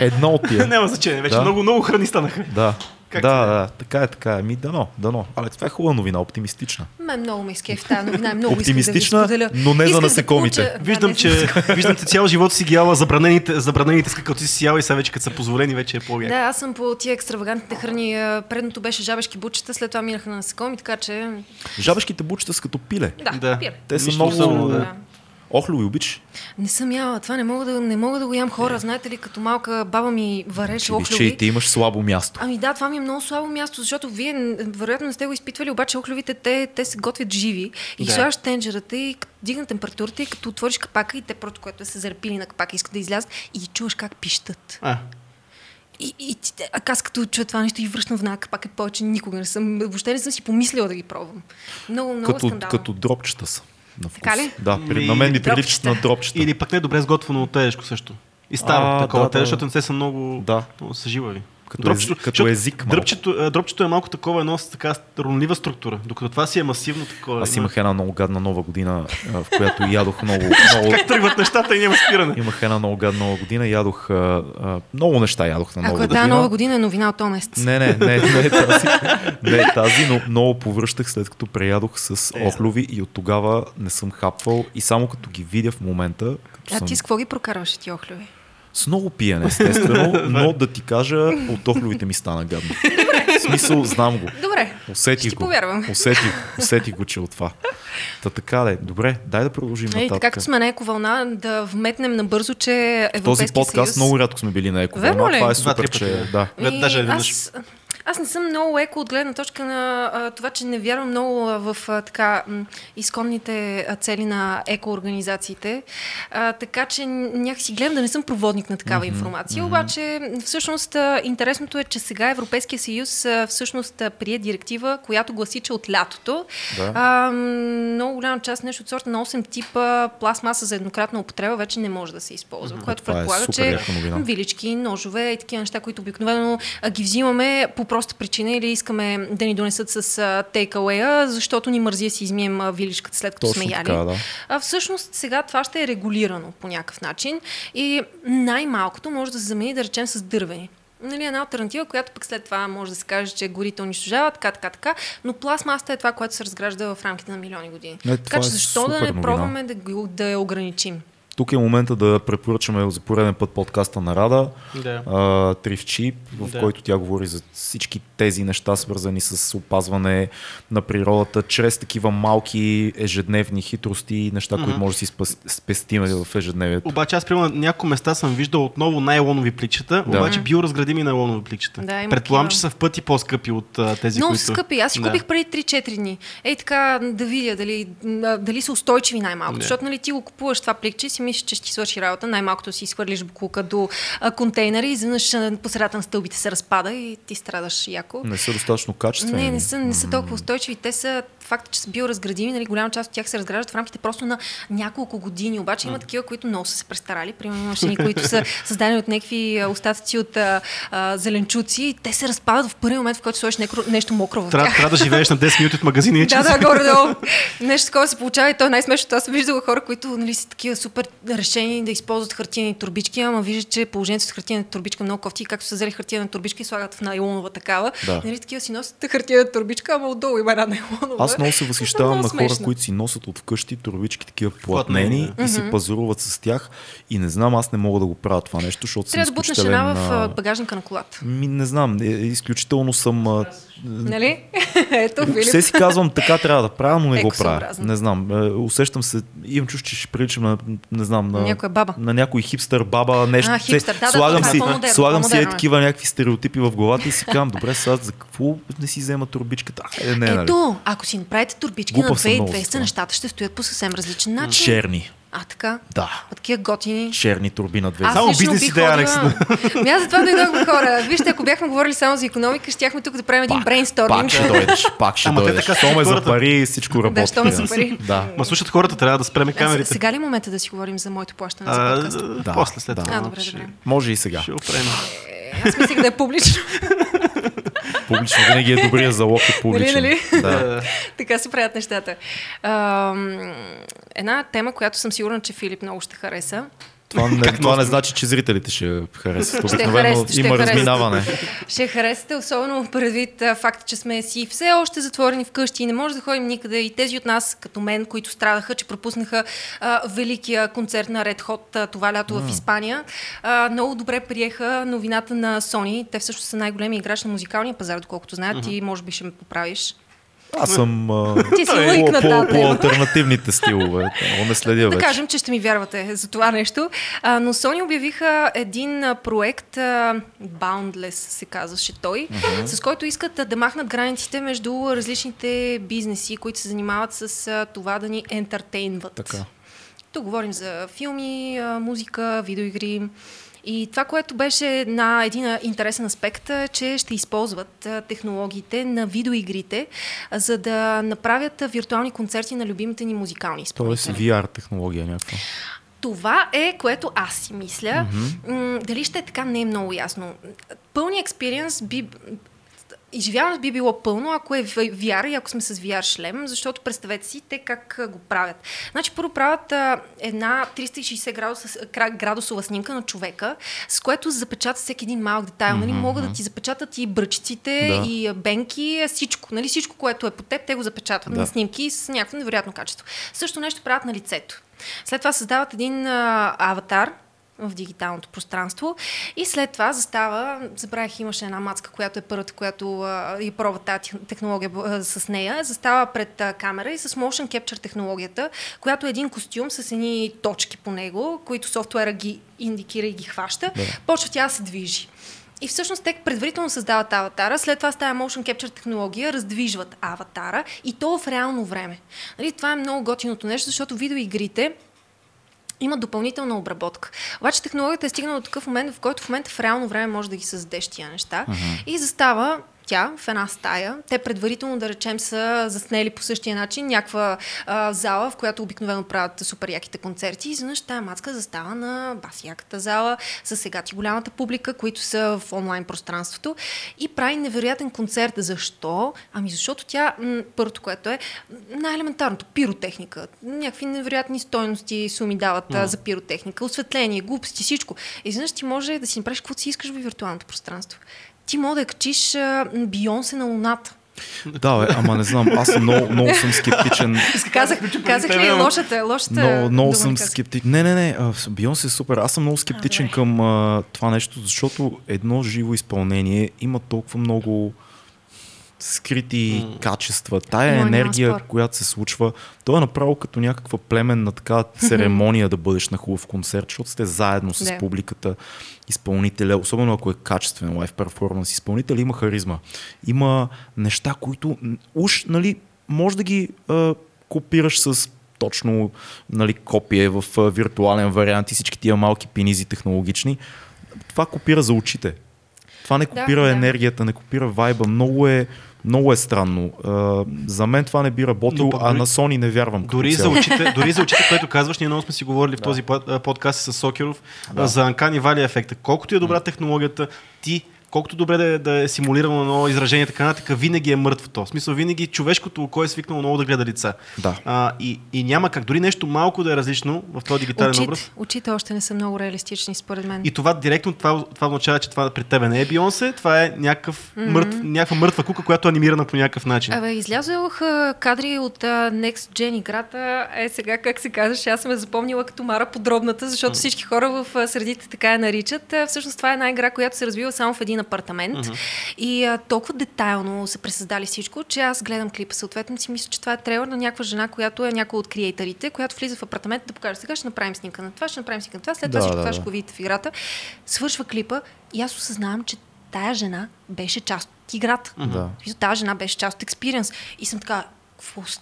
Едно от тия. Няма значение, вече много храни станаха. Да. Да, така е. Ми дано. Але това е хубава новина, оптимистична. Много ме изкефи тази новина. Много оптимистична, да, но не за насекомите. Да получа... Виждам, че цял живот си ги яла забранените скакалци си яла и сега вече като са позволени, вече е по-яко. Да, аз съм по тия екстравагантните храни. Предното беше жабешки бучета, след това минаха на насекоми, така че... Жабешките бучета са като пиле. Да. Те са много... Охлюви обичаш? Не съм яла. Това не мога да го ям хора. Знаете ли, като малка баба ми вареше охлюви. Че и ти имаш слабо място. Ами да, това ми е много слабо място, защото вие вероятно не сте го изпитвали, обаче охлювите те се готвят живи. И слагаш тенджерата и дигна температурата и като отвориш капака и те просто, което се зарепили на капака, искат да излязат и ги чуваш как пищат. Аз като чуя това нещо и връщам в нака, пак е повече никога не съм. Въобще не съм си помислила да ги пробвам. Много скандално. Като дропчета са. Така ли? Да, на мен ми приличат на дропчета. Или пък не добре сготвено телешко също. И става такова телешко, защото не се са много съживали. Като език. Дропчето е малко такова, едно с така ронлива структура, докато това си е масивно такова. Аз имах една много гадна нова година, в която ядох много... Как тръгват нещата и няма спиране. Имах една много гадна нова година, ядох... Много неща ядох на нова година. Ако е нова година, е новина от този месец. Не е тази, но много повръщах след като преядох с охлюви и от тогава не съм хапвал и само като ги видя в момента... Ти с какво ги прокарваше ти охлюви? С много пиене, естествено, но да ти кажа, от охлювите ми стана гадно. В смисъл, знам го. Добре, ще повярвам. Усетих го, че от това. Така де, добре, дай да продължим нататък. Така както сме на ековълна, да вметнем набързо, че Европейския съюз... В този подкаст много рядко сме били на ековълна. Това е супер, че... Да. Даже Аз не съм много еко от гледна точка на това, че не вярвам много в така изконните цели на екоорганизациите. Така че някакси гледам да не съм проводник на такава информация. Обаче, всъщност, интересното е, че сега Европейския съюз всъщност прие директива, която гласи, че от лятото много голяма част, нещо от сорта на 8 типа пластмаса за еднократна употреба вече не може да се използва, което предполага, че вилички, ножове и такива неща, които обикновено ги взимаме по проста причина или искаме да ни донесат с take-away, защото ни мързи да си измием виличката след като сме яли. Така, да. Всъщност сега това ще е регулирано по някакъв начин и най-малкото може да се замени, да речем, с дървени. Нали, една алтернатива, която пък след това може да се каже, че горите унищожават, така, но пластмасата е това, което се разгражда в рамките на милиони години. Не, така че защо да не пробваме да я ограничим? Тук е момента да препоръчаме за пореден път подкаста на Рада, Тривчип, в който тя говори за всички тези неща, свързани с опазване на природата, чрез такива малки ежедневни хитрости, неща, които може да си спестим в ежедневието. Обаче аз примерно на някои места съм виждал отново най-лонови пликчета, обаче биоразградими най-лонови пликчета. Да, предполагам, че са в пъти по-скъпи от тези, но, които... Но скъпи, аз си купих преди 3-4 дни. Ей така да видя дали са устойчиви най-малко, защото нали, ти го купуваш това пликче, мисля, че ще ти свърши работа. Най-малкото си изхвърлиш буклука до контейнери, изведнъж посредата на стълбите се разпада и ти страдаш яко. Не са достатъчно качествени. Не са толкова устойчиви. Те са факт, че са биоразградими. Нали, голяма част от тях се разграждат в рамките просто на няколко години. Обаче има такива, които много са се престарали. Примерно машини, които са създадени от някакви остатъци от зеленчуци. Те се разпадат в първи момент, в който сложиш нещо мокро в тях. Трябва да живееш на 10 минути от магазина. Горе-долу. Нещо такова се получава и то е най-смешното. Аз съм виждала хора, които нали, са такива супер решени да използват хартиени турбички, ама виждат, че положението с хартиена турбичка много кофти, както са взели хартиена турбичка и слагат в найлонова такава. Да. Нали, такива си носят хартиена турбичка, ама отдолу има една найлонова. Аз много се възхищавам на хора, които си носят от вкъщи турбички такива платнени и се пазаруват с тях и не знам, аз не мога да го правя това нещо, защото трябва да бутнеш една в багажника на колата. Не знам, изключително съм... Нали? Ето, Филип. Все си казвам, така трябва да правя, но не го правя. Не знам. Усещам се, имам чувство, че ще приличам на, не знам, на някой хипстър баба, нещо. Хипстър, слагам си такива някакви стереотипи в главата и си казвам, добре, сега за какво не си взема турбичката? Ето, ако си направите турбички на 2200, нещата ще стоят по съвсем различен начин. Черни. А, така? Да. От такива готини. Черни турби на 2. Само бизнес идея, Алекс. Аз за това дойдохме хора. Вижте, ако бяхме говорили само за икономика, щяхме тук да правим един брейнсторминг. Пак ще дойдеш. Щом е за пари и всичко работи. Да, щом е за пари. Да. Ма слушат хората, трябва да спреме камерите. Сега ли е момента да си говорим за моето плащане за подкаста? Да. После след това. Добре. Може и сега. Ще опрем. Аз мислих да е публично. Публично винаги е добрия залог и публичен. Нали? Да. Така се правят нещата. Една тема, която съм сигурна, че Филип много ще хареса. Това не значи, че зрителите ще харесат. Обикновено има разминаване. Ще харесате, особено предвид факта, че сме си все още затворени вкъщи и не може да ходим никъде. И тези от нас, като мен, които страдаха, че пропуснаха великия концерт на Red Hot това лято в Испания, много добре приеха новината на Sony. Те всъщност са най-големи играч на музикалния пазар, доколкото знаят, и може би ще ме поправиш. Аз съм по алтернативните стилове. Не следя вече. Да кажем, че ще ми вярвате за това нещо. Но Sony обявиха един проект, Boundless се казваше той, с който искат да махнат границите между различните бизнеси, които се занимават с това да ни ентертейнват. Така. Тук говорим за филми, музика, видеоигри. И това, което беше на един интересен аспект, е, че ще използват технологиите на видеоигрите, за да направят виртуални концерти на любимите ни музикални изпълнители. Тоест VR технология някаква. Това е, което аз си мисля. Дали ще е така, не е много ясно. Пълният експириенс би... Изживяването би било пълно, ако е VR и ако сме с VR шлем, защото представете си те как го правят. Значи първо правят една 360 градусова снимка на човека, с което запечатат всеки един малък детайл. Нали? Могат да ти запечатат и бръчиците, и бенки, всичко. Нали? Всичко, което е по теб, те го запечатват на снимки с някакво невероятно качество. Също нещо правят на лицето. След това създават един аватар в дигиталното пространство и след това забравих, имаше една мацка, която е първата, която и пробва тази технология с нея, застава пред камера и с Motion Capture технологията, която е един костюм с едни точки по него, които софтуера ги индикира и ги хваща, почва тя да се движи. И всъщност те предварително създават аватара, след това с тази Motion Capture технология раздвижват аватара и то в реално време. Нали, това е много готиното нещо, защото видеоигрите имат допълнителна обработка. Обаче технологията е стигнала до такъв момент, в който в момента в реално време може да ги създадеш тия неща. Uh-huh. И застава тя в една стая. Те предварително, да речем, са заснели по същия начин някаква зала, в която обикновено правят супер яките концерти. И заднъж тая мацка застава на басияката зала с сега ти голямата публика, които са в онлайн пространството и прави невероятен концерт. Защо? Ами защото тя, първото, което е най-елементарното, пиротехника. Някакви невероятни стойности суми дават за пиротехника, осветление, глупости, всичко. И заднъж ти може да си направиш каквото си искаш в виртуалното пространство. Ти мога да качиш Бейонсе на луната. Да, бе, ама не знам, аз много съм скептичен. Казах ли лошата? Много съм скептичен. Не, Бейонсе е супер. Аз съм много скептичен към това нещо, защото едно живо изпълнение има толкова много скрити качества. Тая енергия, която се случва, то е направо като някаква племенна така церемония да бъдеш на хубав концерт, защото сте заедно с публиката, изпълнителя, особено ако е качествен лайв перформанс, изпълнителя има харизма. Има неща, които уж, нали, може да ги копираш с точно, нали, копие в виртуален вариант и всички тия малки пенизи технологични. Това копира за очите. Това не копира енергията, не копира вайба. Много е странно. За мен това не би работило, а на Sony не вярвам. Дори за очите, което казваш, ние много сме си говорили в този подкаст с Сокеров за Uncanny Valley ефекта. Колкото е добра технологията, колкото добре да е симулирано на ново изражение, така нататък, винаги е мъртвото. В смисъл, винаги човешкото око е свикнало много да гледа лица. Да. И няма как. Дори нещо малко да е различно в този дигитален образ. Очите още не са много реалистични, според мен. И това директно това означава, че това при тебе не е Бейонсе, това е някаква мъртва кука, която е анимирана по някакъв начин. Абе, излязох кадри от Next Gen играта. Сега как се казваш, аз съм я запомнила като Мара подробната, защото всички хора в средите така я наричат. Всъщност това е една игра, която се развива само в един апартамент. И толкова детайлно са пресъздали всичко, че аз гледам клипа. Съответно си мисля, че това е трейлър на някаква жена, която е някоя от креаторите, която влиза в апартамента да покаже, сега ще направим снимка на това, ще направим снимка на това, след това всичко това ще го видите в играта. Свършва клипа и аз осъзнавам, че тая жена беше част от играта. Тая жена беше част от експириенс. И съм така,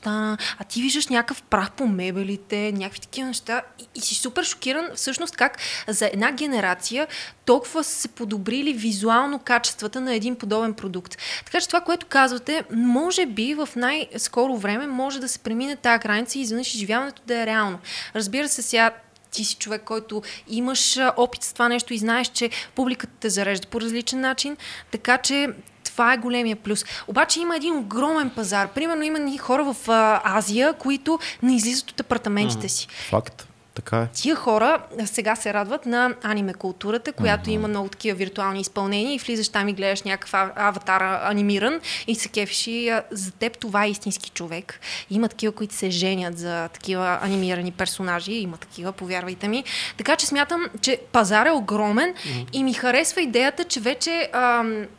а ти виждаш някакъв прах по мебелите, някакви такива неща и си супер шокиран всъщност как за една генерация толкова са се подобрили визуално качествата на един подобен продукт. Така че това, което казвате, може би в най-скоро време може да се премине тая граница и изведнъж изживяването да е реално. Разбира се, сега ти си човек, който имаш опит с това нещо и знаеш, че публиката те зарежда по различен начин, така че това е големия плюс. Обаче има един огромен пазар. Примерно има хора в Азия, които не излизат от апартаментите си. Факт. Така е. Тия хора сега се радват на аниме културата, която има много такива виртуални изпълнения и влизаш там и гледаш някакъв аватар анимиран и се кефиш и за теб това е истински човек. Има такива, които се женят за такива анимирани персонажи, има такива, повярвайте ми. Така че смятам, че пазар е огромен и ми харесва идеята, че вече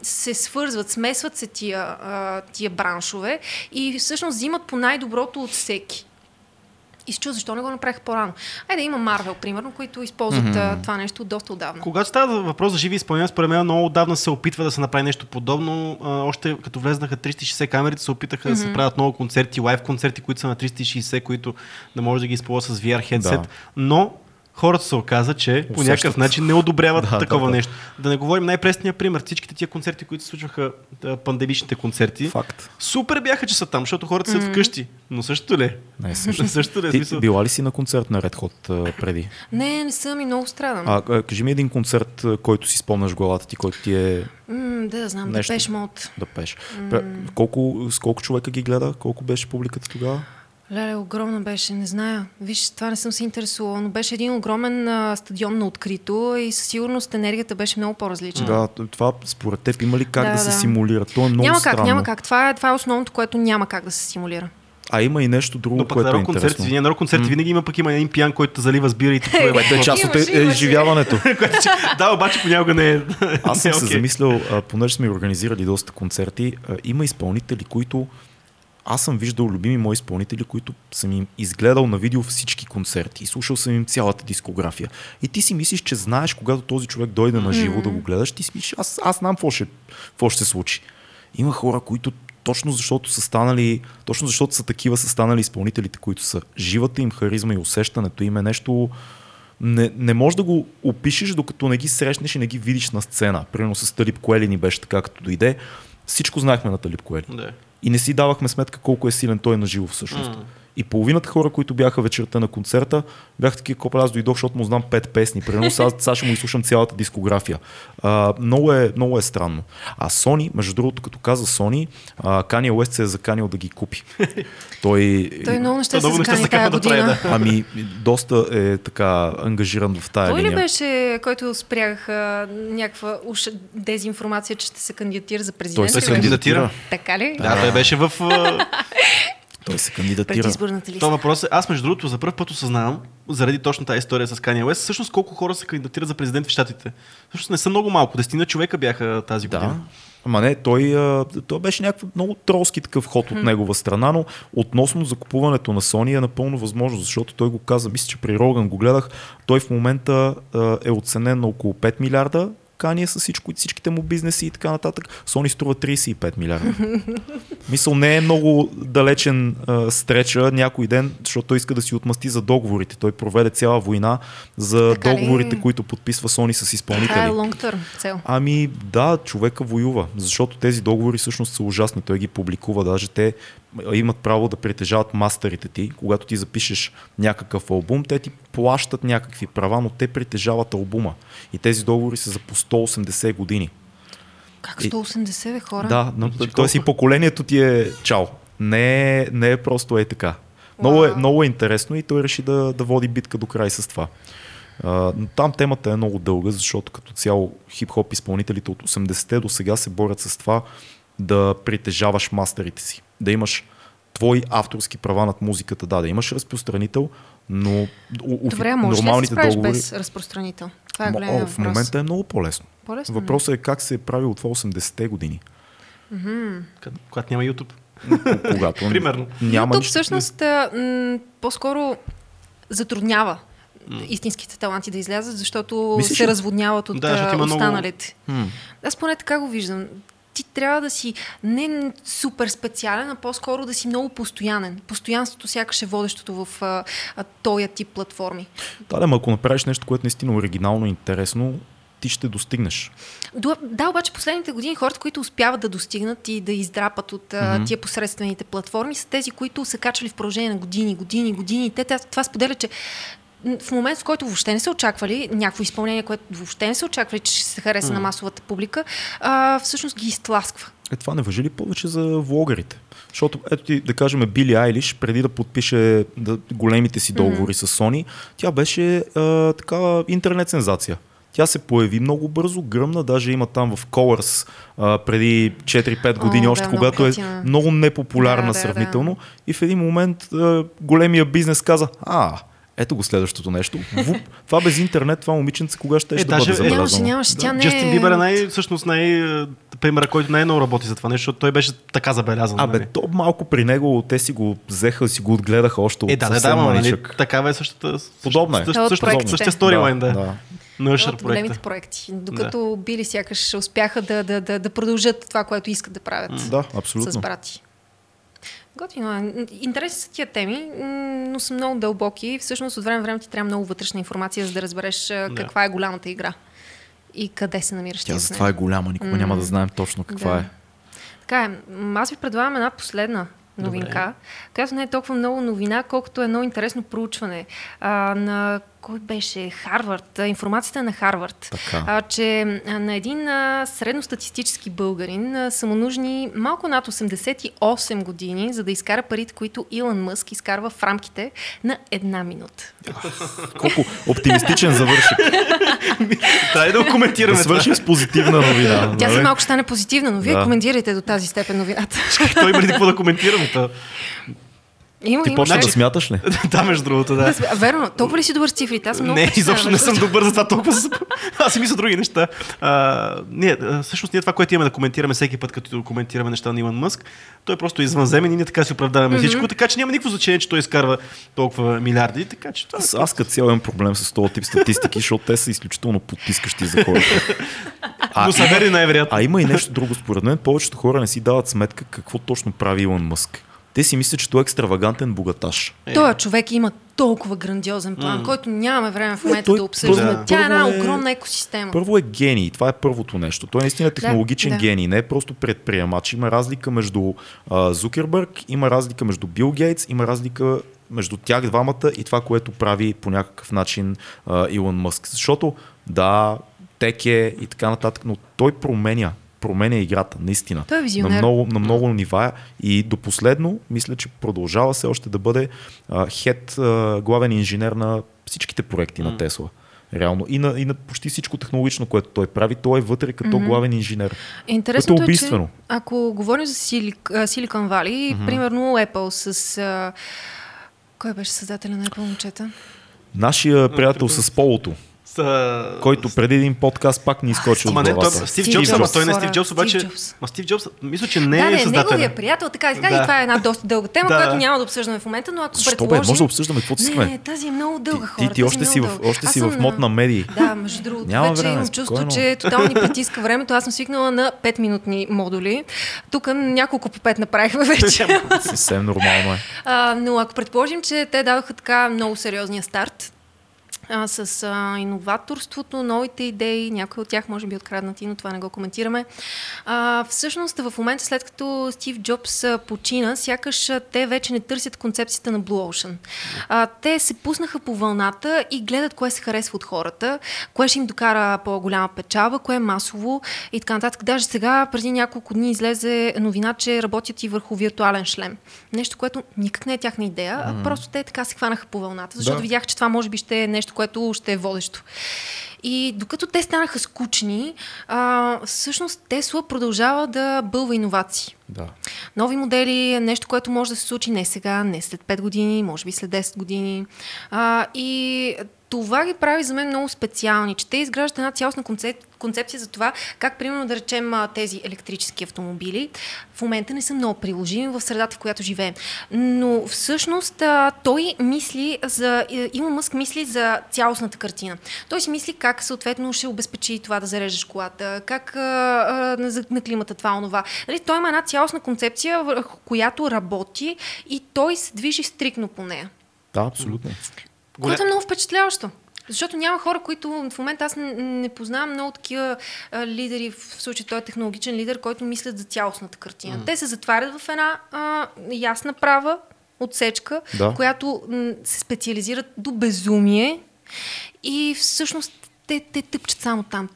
се свързват, смесват се тия браншове и всъщност взимат по най-доброто от всеки. И се чу, защо не го направих по-рано. Айде, има Марвел, примерно, които използват това нещо доста отдавна. Когато става въпрос за живи изпълнения, според мен много отдавна се опитва да се направи нещо подобно. Още като влезнаха 360 камерите, се опитаха да се правят много концерти, лайв концерти, които са на 360, които да може да ги използва с VR хедсет. Да. Но хората се оказа, че по някакъв начин не одобряват такова нещо. Да не говорим най-пресния пример. Всичките тия концерти, които се случваха, пандемичните концерти, супер бяха, че са там, защото хората са вкъщи. Но също ли? Не, също ли? Ти била ли си на концерт на Red Hot преди? Не съм и много страдам. Кажи ми един концерт, който си спомняш в главата ти, който ти е... да знам, нещо. Да пеш мод. Да пеш. С колко човека ги гледа? Колко беше публиката тогава? Леле, огромна беше, не зная. Виж, това не съм се интересувала, но беше един огромен стадион на открито и със сигурност енергията беше много по-различна. Да, това според теб има ли как да се симулира? То е много странно. Няма как. Това е основното, което няма как да се симулира. А има и нещо друго, което е интересно. На рок-концерти винаги има един пиян, който залива с бира и така. Което е част от изживяването. Да, обаче понякога не е. Аз съм се замислял, понеже сме организирали доста концерти, има изпълнители, които Аз съм виждал любими мои изпълнители, които съм им изгледал на видео всички концерти и слушал съм им цялата дискография. И ти си мислиш, че знаеш, когато този човек дойде на живо да го гледаш, ти си мислиш, аз знам какво ще се случи. Има хора, които точно защото са такива, са станали изпълнителите, които са живата им харизма и усещането им е нещо... Не можеш да го опишеш, докато не ги срещнеш и не ги видиш на сцена. Примерно с Талиб Куели ни беше така, като дойде. Всичко знаехме на Талиб Куели. Да. И не си давахме сметка колко е силен той на живо всъщност. И половината хора, които бяха вечерта на концерта, бяха такива, аз дойдох, защото му знам 5 песни. Примерно сега ще му изслушам цялата дискография. Много е странно. А Sony, между другото, като каза Sony, Kanye West се е заканил да ги купи. Той много неща се закани тая година. Ами, доста е така ангажиран в тая линия. Той ли беше, който спряха някаква уж дезинформация, че ще се кандидатира за президент? Той се кандидатира. Така ли? Да, той беше в... Той се кандидатира. Това въпрос е, аз между другото за първ път осъзнавам, заради точно тази история с Kanye West, всъщност колко хора се кандидатират за президент в щатите. Всъщност не са много малко, 10 човека бяха тази година. Ама не, той беше някакъв много тролски такъв ход от негова страна, но относно закупуването на Sony е напълно възможно, защото той го каза, мисля, че при Роган го гледах, той в момента е оценен на около 5 милиарда, Kanye с всичките му бизнеси и така нататък. Sony струва 35 милиарда. Мисъл, не е много далечен стреча някой ден, защото той иска да си отмъсти за договорите. Той проведе цяла война за договорите, които подписва Sony с изпълнители. Това е long-term цел. Ами да, човека воюва, защото тези договори всъщност са ужасни. Той ги публикува, даже те имат право да притежават мастерите ти. Когато ти запишеш някакъв албум, те ти плащат някакви права, но те притежават албума. И тези договори са за по 180 години. Как 180 хора? Да, т.е. и поколението ти е чао. Не е просто е така. Много е интересно и той реши да води битка до край с това. Но там темата е много дълга, защото като цяло хип-хоп изпълнителите от 80-те до сега се борят с това да притежаваш мастерите си. Да имаш твои авторски права над музиката. Да имаш разпространител, но добре, може ли да се правиш без разпространител? Това е голям въпрос. В момента е много по-лесно. Въпросът е как се е правило това 80-те години. Когато няма YouTube. Когато примерно. Няма YouTube всъщност по-скоро затруднява истинските таланти да излязат, защото се разводняват от останалите. Аз поне така го виждам. Ти трябва да си не супер специален, а по-скоро да си много постоянен. Постоянството сякаш е водещото в този тип платформи. Да, ако направиш нещо, което наистина оригинално и интересно, ти ще достигнеш. Да, обаче последните години хората, които успяват да достигнат и да издрапат от тия посредствените платформи, са тези, които са качвали в продължение на години. Те това споделят, че в момент, в който въобще не се очаквали някакво изпълнение, което въобще не се очаквали, че ще се хареса на масовата публика, всъщност ги изтласква. Това не важи ли повече за влогерите? Защото ето ти, да кажем, Били Айлиш, преди да подпише големите си договори с Sony, тя беше такава интернет сензация. Тя се появи много бързо, гръмна, даже има там в Colors преди 4-5 години, още когато е много непопулярна сравнително. И в един момент големия бизнес каза, ето го следващото нещо. Това без интернет, това момиченце, кога ще да бъде забелязано? Нямаше, тя не е... Джастин Бибер е примера, който най-много работи за това нещо, защото той беше така забелязан. То малко при него, те си го взеха, си го отгледаха още от съвсем маличък. Такава е същата... Подобна е. Същия сторилайн, да. От големите проекти. Докато Били сякаш успяха да продължат това, което искат да правят. Да, абсолютно. С брати. Готино. Интересни са тия теми, но са много дълбоки. Всъщност от време на време ти трябва много вътрешна информация, за да разбереш каква е голямата игра и къде се намираш. Тя затова е голяма, никога няма да знаем точно каква е. Така е. Аз ви предлагам една последна новинка, която не е толкова много новина, колкото е едно интересно проучване на кой беше? Харвард. Информацията на Харвард. Че на един средностатистически българин са му нужни малко над 88 години, за да изкара парите, които Илон Мъск изкарва в рамките на 1 минута. Колко оптимистичен завършик. Дай да коментираме. Да свършим с позитивна новина. Тя се малко стане позитивна, но вие коментирайте до тази степен новината. Той има ли какво да коментираме? Ти почна да смяташ ли? Да, между другото, да. Верно, толкова ли си добър с цифрите? Аз много. Не, изобщо не съм добър за това толкова. Аз си мисля други неща. Не, всъщност ние това, което имаме да коментираме всеки път, като коментираме неща на Илон Мъск, той е просто извънземен и ние така си оправдаваме всичко, така че няма никакво значение, че той изкарва толкова милиарди. Така че това. Аз като цял имам проблем с този тип статистики, защото те са изключително потискащи за хората. Но са верни най-вероятно. А има и нещо друго, според мен. Повечето хора не си дават сметка какво точно прави Илон Мъск. Те си мислят, че той е екстравагантен богаташ. Той човек има толкова грандиозен план, който нямаме време в момента да обсъждаме. Да. Тя е една огромна екосистема. Първо е гений. Това е първото нещо. Той е наистина технологичен гений. Не е просто предприемач. Има разлика между Зукербърг, има разлика между Бил Гейтс, има разлика между тях двамата и това, което прави по някакъв начин Илон Мъск. Защото да, тек е и така нататък, но той променя играта, наистина. Той е визионер. На много нива и до последно, мисля, че продължава се още да бъде хед, главен инженер на всичките проекти на Тесла. Реално. И на почти всичко технологично, което той прави, той е вътре като главен инженер. Интересното е, че ако говорим за Silicon Valley, примерно Apple с... Кой беше създателя на Apple, момчета? Нашия приятел с полото. Който преди един подкаст пак ни изкочи от главата. Стив Джобс, мисля, че не е създателен. Да, неговия приятел, така и това е една доста дълга тема, която няма да обсъждаме в момента, но ако предположим... Може да обсъждаме каквото искаме. Не, тази е много дълга, хора. Ти още си в мод на медии. Да, между другото, вече имам чувство, че тотално ни притиска времето. Аз съм свикнала на 5-минутни модули. Тук няколко по 5 направихме вече. Съвсем нормално е. Но ако предположим, че те даваха така много сериозния старт, с иноваторството, новите идеи, някои от тях може би откраднати, но това не го коментираме. Всъщност в момента, след като Стив Джобс почина, сякаш те вече не търсят концепцията на Blue Ocean. Те се пуснаха по вълната и гледат кое се харесва от хората, кое ще им докара по-голяма печалба, кое е масово и така нататък. Даже сега, преди няколко дни излезе новина, че работят и върху виртуален шлем. Нещо, което никак не е тяхна идея, просто те така се хванаха по вълната, защото видях, че това може би ще е нещо, което ще е водещо. И докато те станаха скучни, всъщност Тесла продължава да бълва иновации. Да. Нови модели, нещо, което може да се случи не сега, не след 5 години, може би след 10 години. И това ги прави за мен много специални, че те изграждат една цялостна концепция за това, как примерно да речем тези електрически автомобили. В момента не са много приложими в средата, в която живеем. Но всъщност той мисли за... Илон Мъск мисли за цялостната картина. Той си мисли как съответно ще обезпечи това да зареждаш колата, как на климата това, онова. Той има една цялостна концепция, върху която работи и той се движи стрикно по нея. Да, абсолютно. Което е много впечатляващо. Защото няма хора, които в момента аз не познавам много такива лидери, в случай той е технологичен лидер, който мислят за цялостната картина. Те се затварят в една ясна права отсечка, която се специализират до безумие и всъщност те тъпчат само там.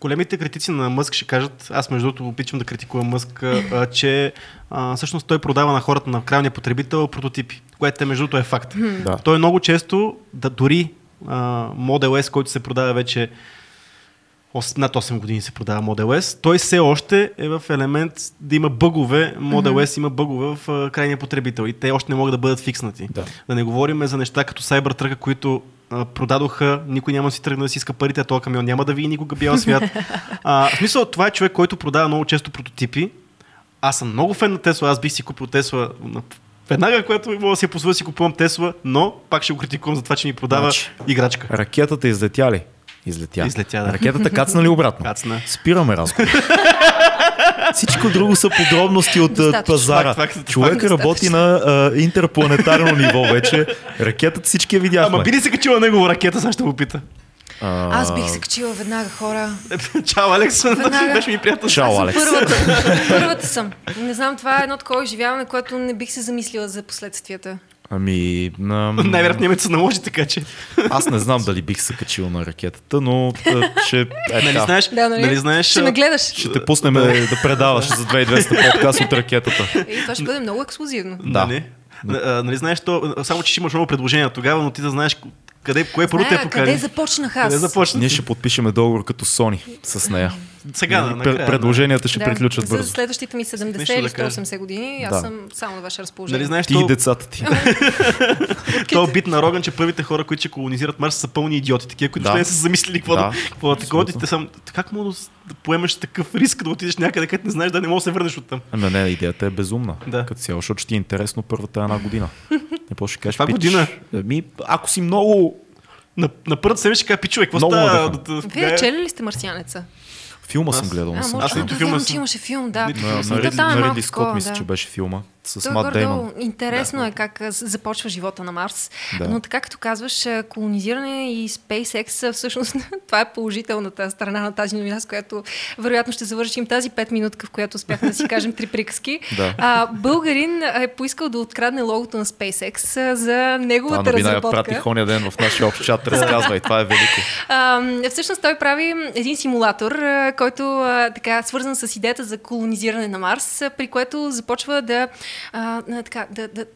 Големите критици на Мъск ще кажат, аз между другото обичам да критикувам Мъск, че всъщност той продава на хората, на крайния потребител, прототипи, което между другото е факт. Той много често, дори Model S, който се продава вече над 8 години се продава Model S, той все още е в елемент да има бъгове, Model S има бъгове в крайния потребител и те още не могат да бъдат фикснати. Да не говорим за неща като Cybertruck, които продадоха, никой няма да си тръгна да си иска парите, а този камион няма да види никога бял свят. В смисъл, това е човек, който продава много често прототипи. Аз съм много фен на Тесла, аз бих си купил Тесла веднага, която мога да си я позволя, си купувам Тесла, но пак ще го критикувам за това, че ми продава играчка. Ракетата излетя ли? Излетя, да. Ракетата кацна ли обратно? Кацна. Спираме разговор. Всичко друго са подробности от пазара. Човек работи на интерпланетарно ниво вече. Ракетата всички я видяхме. Ама би ли се качила негова ракета, сега ще го пита. Аз бих се качила веднага, хора. Чао, Алекс. Беше ми приятел. Чао, Алекс. Първата съм. Не знам, това е едно такова изживяване, което не бих се замислила за последствията. Най-вероятно името се наложи, така че. Аз не знам дали бих се качил на ракетата, но ще. Нали знаеш? Ще ме гледаш. Ще те пуснем да предаваш за 2200 подкаст от ракетата. И това ще бъде много ексклузивно. Нали знаеш, само че ще имаш много предложения тогава, но ти да знаеш къде, кое първо те покани. Къде започнах аз? Ние ще подпишем договор като Sony с нея. Сега да, накрая. Предложенията ще приключат бързо. За следващите ми 70 или 180 години, аз съм само на ваше разположение. Нали, знаеш, ти и децата ти. То бит на Роган, че първите хора, които ще колонизират Марс, са пълни идиоти, такива, които не са замислили какво такова. Как мога да поемеш такъв риск да отидеш някъде, където не знаеш да не мога да се върнеш оттам? Ами не, идеята е безумна. Като цяло, защото ти е интересно първата една година. Не по ще кажеш. Година. Ако си много. На първата седмица ще кажа, пичове, какво става? Вие чели ли сте марсианеца? Филма съм гледал. Аз нито филма съм. Имаше филм, да. Ридли Скот мисля, че беше филма. С Мат Деймън. Интересно е как започва живота на Марс. Да. Но така като казваш, колонизиране и SpaceX, всъщност това е положителната страна на тази новина, с която вероятно ще завършим тази 5 минутка, в която успяхме да си кажем 3 приказки. Да. Българин е поискал да открадне логото на SpaceX за неговата разработка. Това новина я пратих оня ден в нашия общ чат, разказва и това е велико. Всъщност той прави един симулатор, който така свързан с идеята за колонизиране на Марс, при което започва да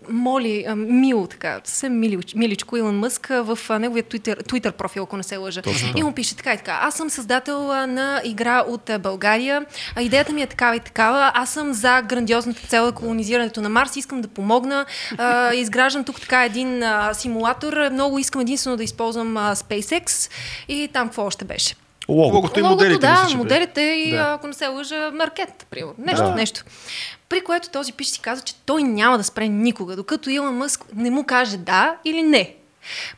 моли мило, така, съвсем миличко Илон Мъск в неговия Twitter профил, ако не се лъжа. Точно. И му пише така и така. Аз съм създател на игра от България. Идеята ми е такава и такава. Аз съм за грандиозната цел на колонизирането на Марс. Искам да помогна. Изграждам тук така един симулатор. Много искам единствено да използвам SpaceX и там какво още беше. Логото и моделите. Да, моделите и, ако не се лъжа, маркет, примерно. Нещо. При което този пич си каза, че той няма да спре никога, докато Илон Мъск не му каже да или не.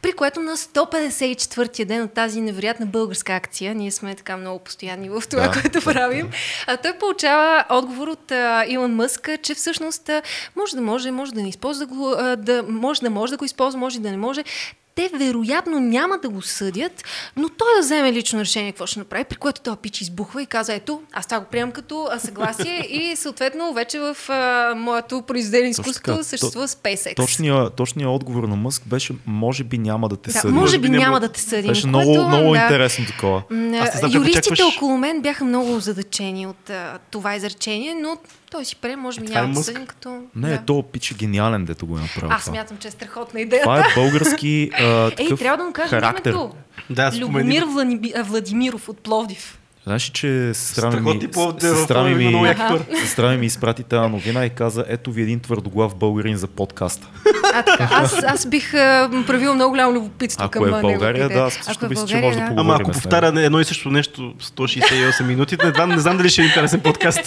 При което на 154-тия ден от тази невероятна българска акция, ние сме така много постоянни в това, което правим, той получава отговор от Илон Мъск, че всъщност може да го използва, може да не може. Те вероятно няма да го съдят, но той да вземе лично решение какво ще направи, при което този пич избухва и казва, ето, аз това го приемам като съгласие и съответно вече в моето произведение изкуството съществува SpaceX. Точният отговор на Мъск беше, може би няма да те съди. Може би няма да те съди. Беше много интересно такова. Юристите около мен бяха много озадачени от това изречение, но той си пре, може би няма да съдим като... Не, то пич е гениален, дето го е направил. Аз смятам, че е страхотна идеята. Това е български такъв характер. Трябва да му кажа името. Да, Любомир Владимиров от Пловдив. Знаеш, че сестра ми изпрати тази новина и каза, ето ви един твърдоглав българин за подкаста. Аз бих правил много голямо любопитство към него. Ако е България, да, аз също мисля, че може да поговорим. Ама ако повтаря едно и също нещо 168 минути, не знам дали ще е интересен подкаст.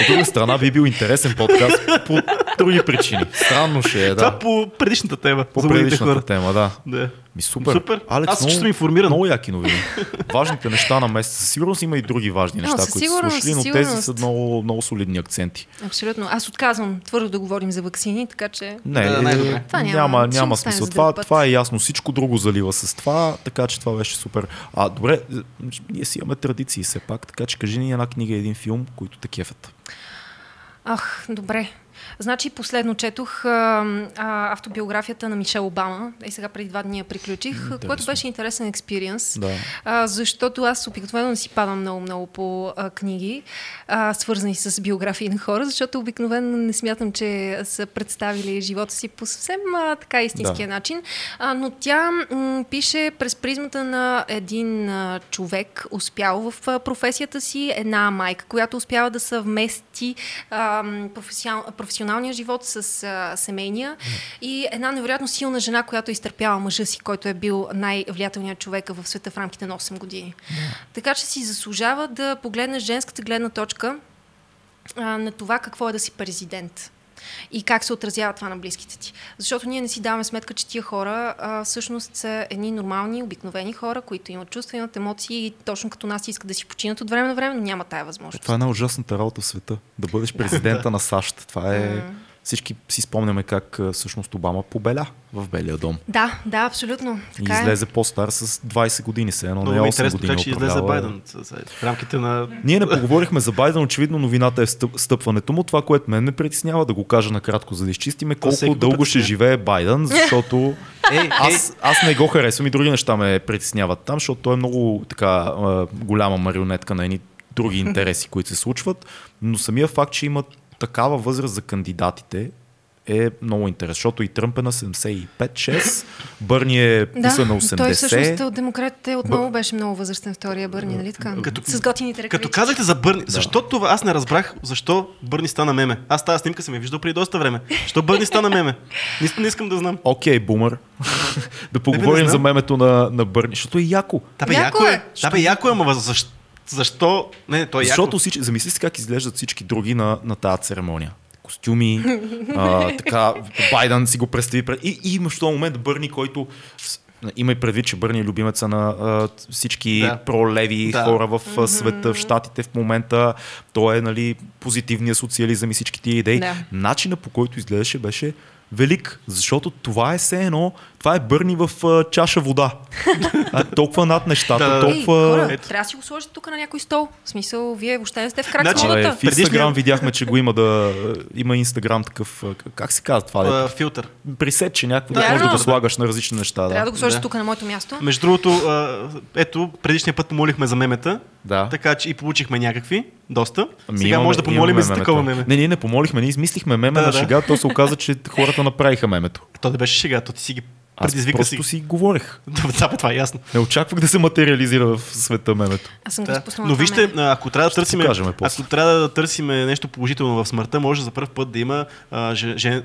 От друга страна би бил интересен подкаст по други причини. Странно ще е, да. Това по предишната тема. По предишната тема, да. Супер. Алекс, аз ще съм информиран. Много яки новини. Важните неща на месеца. Със сигурност има и други важни неща, които са слушали, но тези са много, много солидни акценти. Абсолютно. Аз отказвам твърдо да говорим за ваксини, така че... Не, няма смисъл. Това е ясно. Всичко друго залива с това, така че това беше супер. Добре, ние си имаме традиции все пак, така че кажи ни една книга, един филм, които те кефят. Добре. Значи последно четох автобиографията на Мишел Обама и сега преди 2 дни я приключих, което беше интересен експириенс, защото аз обикновено не си падам много-много по книги, свързани с биографии на хора, защото обикновено не смятам, че са представили живота си по съвсем така истинския начин, но тя пише през призмата на един човек, успял в професията си, една майка, която успява да съвмести професионалния живот с семейния и една невероятно силна жена, която изтърпява мъжа си, който е бил най-влиятелният човек в света в рамките на 8 години. Така че си заслужава да погледнеш женската гледна точка на това какво е да си президент и как се отразява това на близките ти. Защото ние не си даваме сметка, че тия хора всъщност са едни нормални, обикновени хора, които имат чувства, имат емоции и точно като нас искат да си починат от време на време, но няма тая възможност. Това е една ужасната работа в света, да бъдеш президента на САЩ. Това е... Всички си спомняме как всъщност Обама побеля в Белия дом. Да, абсолютно. Така излезе по-стар с 20 години, се едно на 8 години. Интересно как ще излезе Байден. В рамките на... Ние не поговорихме за Байден, очевидно новината е стъпването му. Това, което мен ме притеснява, да го кажа накратко, за да изчистиме колко дълго ще живее Байден, защото аз не го харесвам и други неща ме притесняват там, защото той е много така голяма марионетка на едни други интереси, които се случват, но самия факт, че имат такава възраст за кандидатите е много интересно, защото и Тръмп е на 75-6, Бърни е писа на 80. Той всъщност от демократите отново беше много възрастен, втория Бърни, нали така? С готините ръкавички. Като казахте за Бърни, защо това аз не разбрах, защо Бърни стана меме? Аз тази снимка съм я виждал преди доста време. Защо Бърни стана меме? Наистина не искам да знам. Окей, бумър. Да поговорим за мемето на Бърни, защото е яко. Яко е, ама защо? Не, той е яко. Защото всички, замисли си как изглеждат всички други на тази церемония. Костюми, така, Байден си го представи. И имаш в този момент Бърни, който има и предвид, че Бърни е любимеца на всички пролеви хора в света, в щатите в момента. Той е, нали, позитивния социализъм и всички тия идеи. Да. Начина, по който изглеждаше, беше велик, защото това е все едно, това е Бърни в чаша вода. Толкова над нещата, толкова... Трябва да си го сложите тук на някой стол. В смисъл, вие въобще не сте в крак с водата. В Инстаграм видяхме, че го има има Инстаграм такъв, как се казва това? Филтър. Присет, че някакво може да го слагаш на различни неща. Трябва да го сложиш тук на моето място. Между другото, ето, предишния път помолихме за мемета, така че и получихме някакви. Доста. Сега може да помолим за такова меме. Не, ние не помолихме, ние измислихме меме на шега, то се оказа, че хората направиха мемето. То не беше шега, то ти си ги предизвика. Аз просто си говорех. Това е ясно. Не очаквах да се материализира в света мемето. Аз съм го спуснала. Но вижте, ако трябва да търсим нещо положително в смъртта, може за първ път да има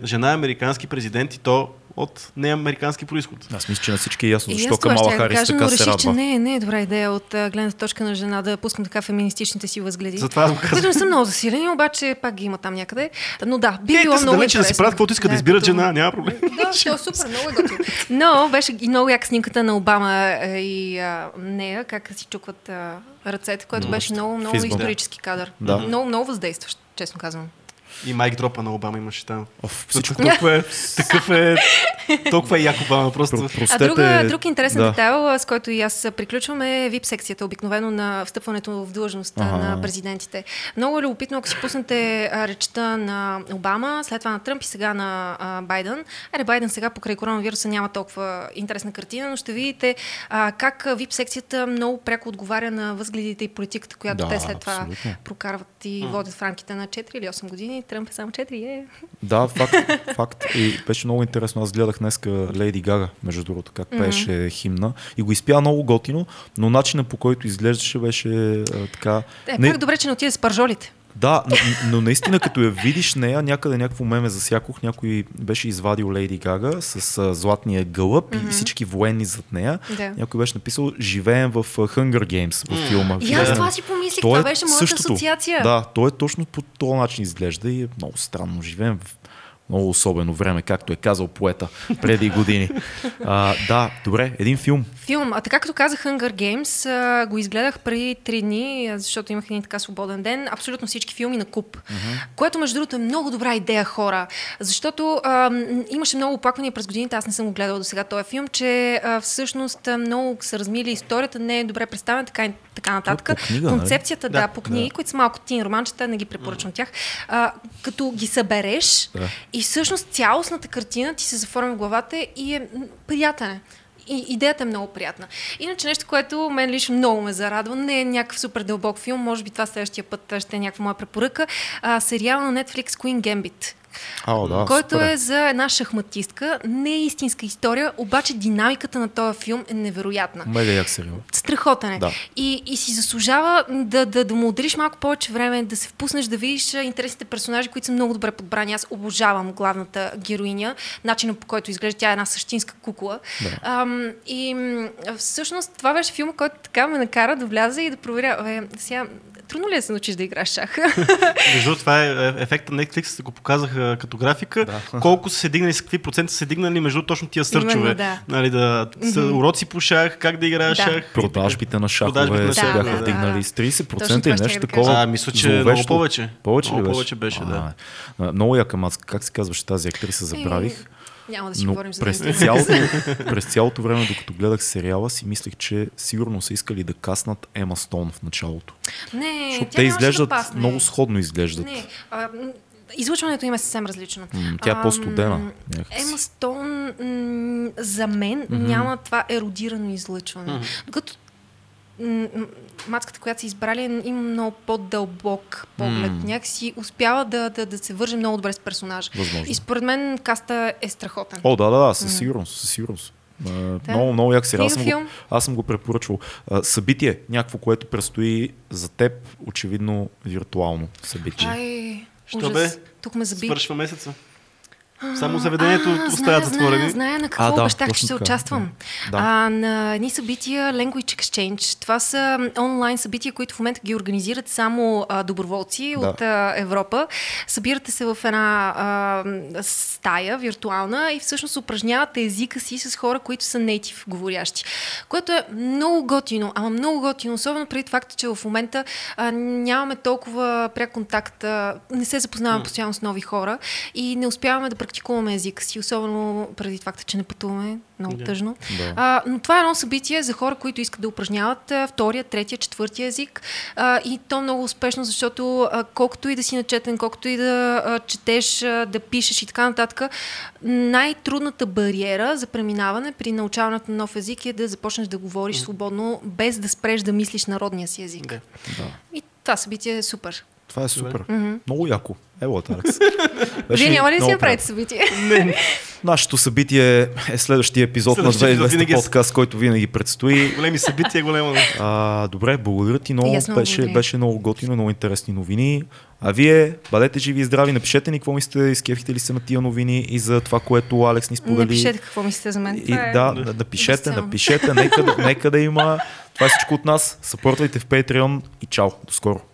жена американски президент и то от неамерикански произход. Аз мисля, че на всички е ясно, защо Камала Харис така се радва. Че не е добра идея от гледна точка на жена да пускам така феминистичните си възгледи. Които не са много засилени, обаче пак ги има там някъде. Но да, би било много интересно. Да си правят каквото искат да избират жена, няма проблем. Да, то е супер, много е готино. Но беше и много як снимката на Обама и нея, как си чукват ръцете, което беше много, много исторически кадър. Много, много въздействащ, честно казвам. И майк дропа на Обама имаше там. Всичко толкова е як Обама. Просто. Друг интересен детайл, с който и аз приключвам, е VIP секцията, обикновено на встъпването в длъжността на президентите. Много е любопитно, ако си пуснете речта на Обама, след това на Тръмп и сега на Байден. Байден сега покрай коронавируса няма толкова интересна картина, но ще видите как VIP секцията много пряко отговаря на възгледите и политиката, която те след това прокарват и водят в рамките на 4 или 8 години. Тръмп е само 4 е. Да, факт. И беше много интересно. Аз гледах днеска Лейди Гага, между другото, как пееше химна и го изпя много готино, но начинът, по който изглеждаше, беше така... Пак добре, че не отиде с паржолите. Да, но наистина, като я видиш нея, някъде някакво меме засякох, някой беше извадил Лейди Гага с златния гълъб и всички военни зад нея. Yeah. Някой беше написал "Живеем в Hunger Games" в филма. И аз това си помислих, това беше моята асоциация. Да, той е точно по този начин изглежда и е много странно. Живеем в много особено време, както е казал поета преди години. Добре, един филм. А така като казах Hunger Games, го изгледах преди 3 дни, защото имах един така свободен ден. Абсолютно всички филми на куп. Което, между другото, е много добра идея, хора. Защото имаше много оплаквания през годините, аз не съм го гледала до сега този филм, че всъщност много са размили историята, не е добре представена, така нататък. Концепцията, по книги, които са малко тин романчета, не ги препоръчвам тях. Като ги събереш, и всъщност цялостната картина ти се заформя в главата и е приятен. И идеята е много приятна. Иначе нещо, което мен лично много ме зарадва, не е някакъв супер дълбок филм, може би това следващия път ще е някаква моя препоръка, сериал на Netflix Queen Gambit. Който е за една шахматистка. Не е истинска история, обаче динамиката на този филм е невероятна. Мега як сериал. Страхотен е. Да. И си заслужава да му отделиш малко повече време, да се впуснеш, да видиш интересните персонажи, които са много добре подбрани. Аз обожавам главната героиня, начинът, по който изглежда, тя е една същинска кукла. Да. Всъщност това беше филм, който така ме накара да вляза и да проверя. Трудно ли да се научиш да играеш шах? Между това е ефектът на Netflix, го показаха като графика. Да. Колко са се дигнали, с какви процента са се дигнали между точно тия сърчове. Да. Нали, уроци по шах, как да играеш шах. Продажбите на шахове се бяха дигнали с 30% и нещо такова. Мисля, че много повече. Повече беше, Много яка, как се казваше тази актриса, забравих. Няма да си говорим за през цялото време, докато гледах сериала, си мислех, че сигурно са искали да каснат Ема Стоун в началото. Защото те изглеждат, много сходно изглеждат. Излъчването им е съвсем различно. Тя е по-студена. Ема Стоун за мен няма това еродирано излъчване. Докато мацката, която са избрали, има много по-дълбок поглед. Някакси успява да се върже много добре с персонажа. Възможно. И според мен каста е страхотен. О, да, със сигурност, Да. Много як сериал. Аз съм го препоръчвал. Събитие, някакво, което предстои за теб, очевидно виртуално събитие. Що бе? Тук ме заби. Свършва месеца. Само заведението оставят затворени. Зная на какво обещах, че ще участвам. Да. На едни събития Language Exchange. Това са онлайн събития, които в момента ги организират само доброволци от Европа. Събирате се в една стая виртуална и всъщност упражнявате езика си с хора, които са нейтив говорящи. Което е много готино, особено преди факта, че в момента нямаме толкова пряк контакт, не се запознаваме постоянно с нови хора и не успяваме да практикуваме езика си, особено преди факта, че не пътуваме, много тъжно. Да. Но това е едно събитие за хора, които искат да упражняват втория, третия, четвъртия език. И то много успешно, защото колкото и да си начетен, колкото и да четеш, да пишеш и така нататък, най-трудната бариера за преминаване при научаването на нов език е да започнеш да говориш свободно, без да спреш да мислиш народния си език. Да. И това събитие е супер. Това е супер. Много яко. Ево, Алекс. Вие няма ли си направите събитие? Не. Нашето събитие е следващия епизод на 2200 подкаст, който винаги предстои. Големи събития, голема. Добре, благодаря ти много. Беше много готино, много интересни новини. А вие бъдете живи и здрави. Напишете ни какво мислите, изкефихте ли се на тия новини и за това, което Алекс ни сподели. Напишете какво мислите за мен. Напишете, нека да има. Това е всичко от нас. Съпортвайте в Patreon и чао. До скоро.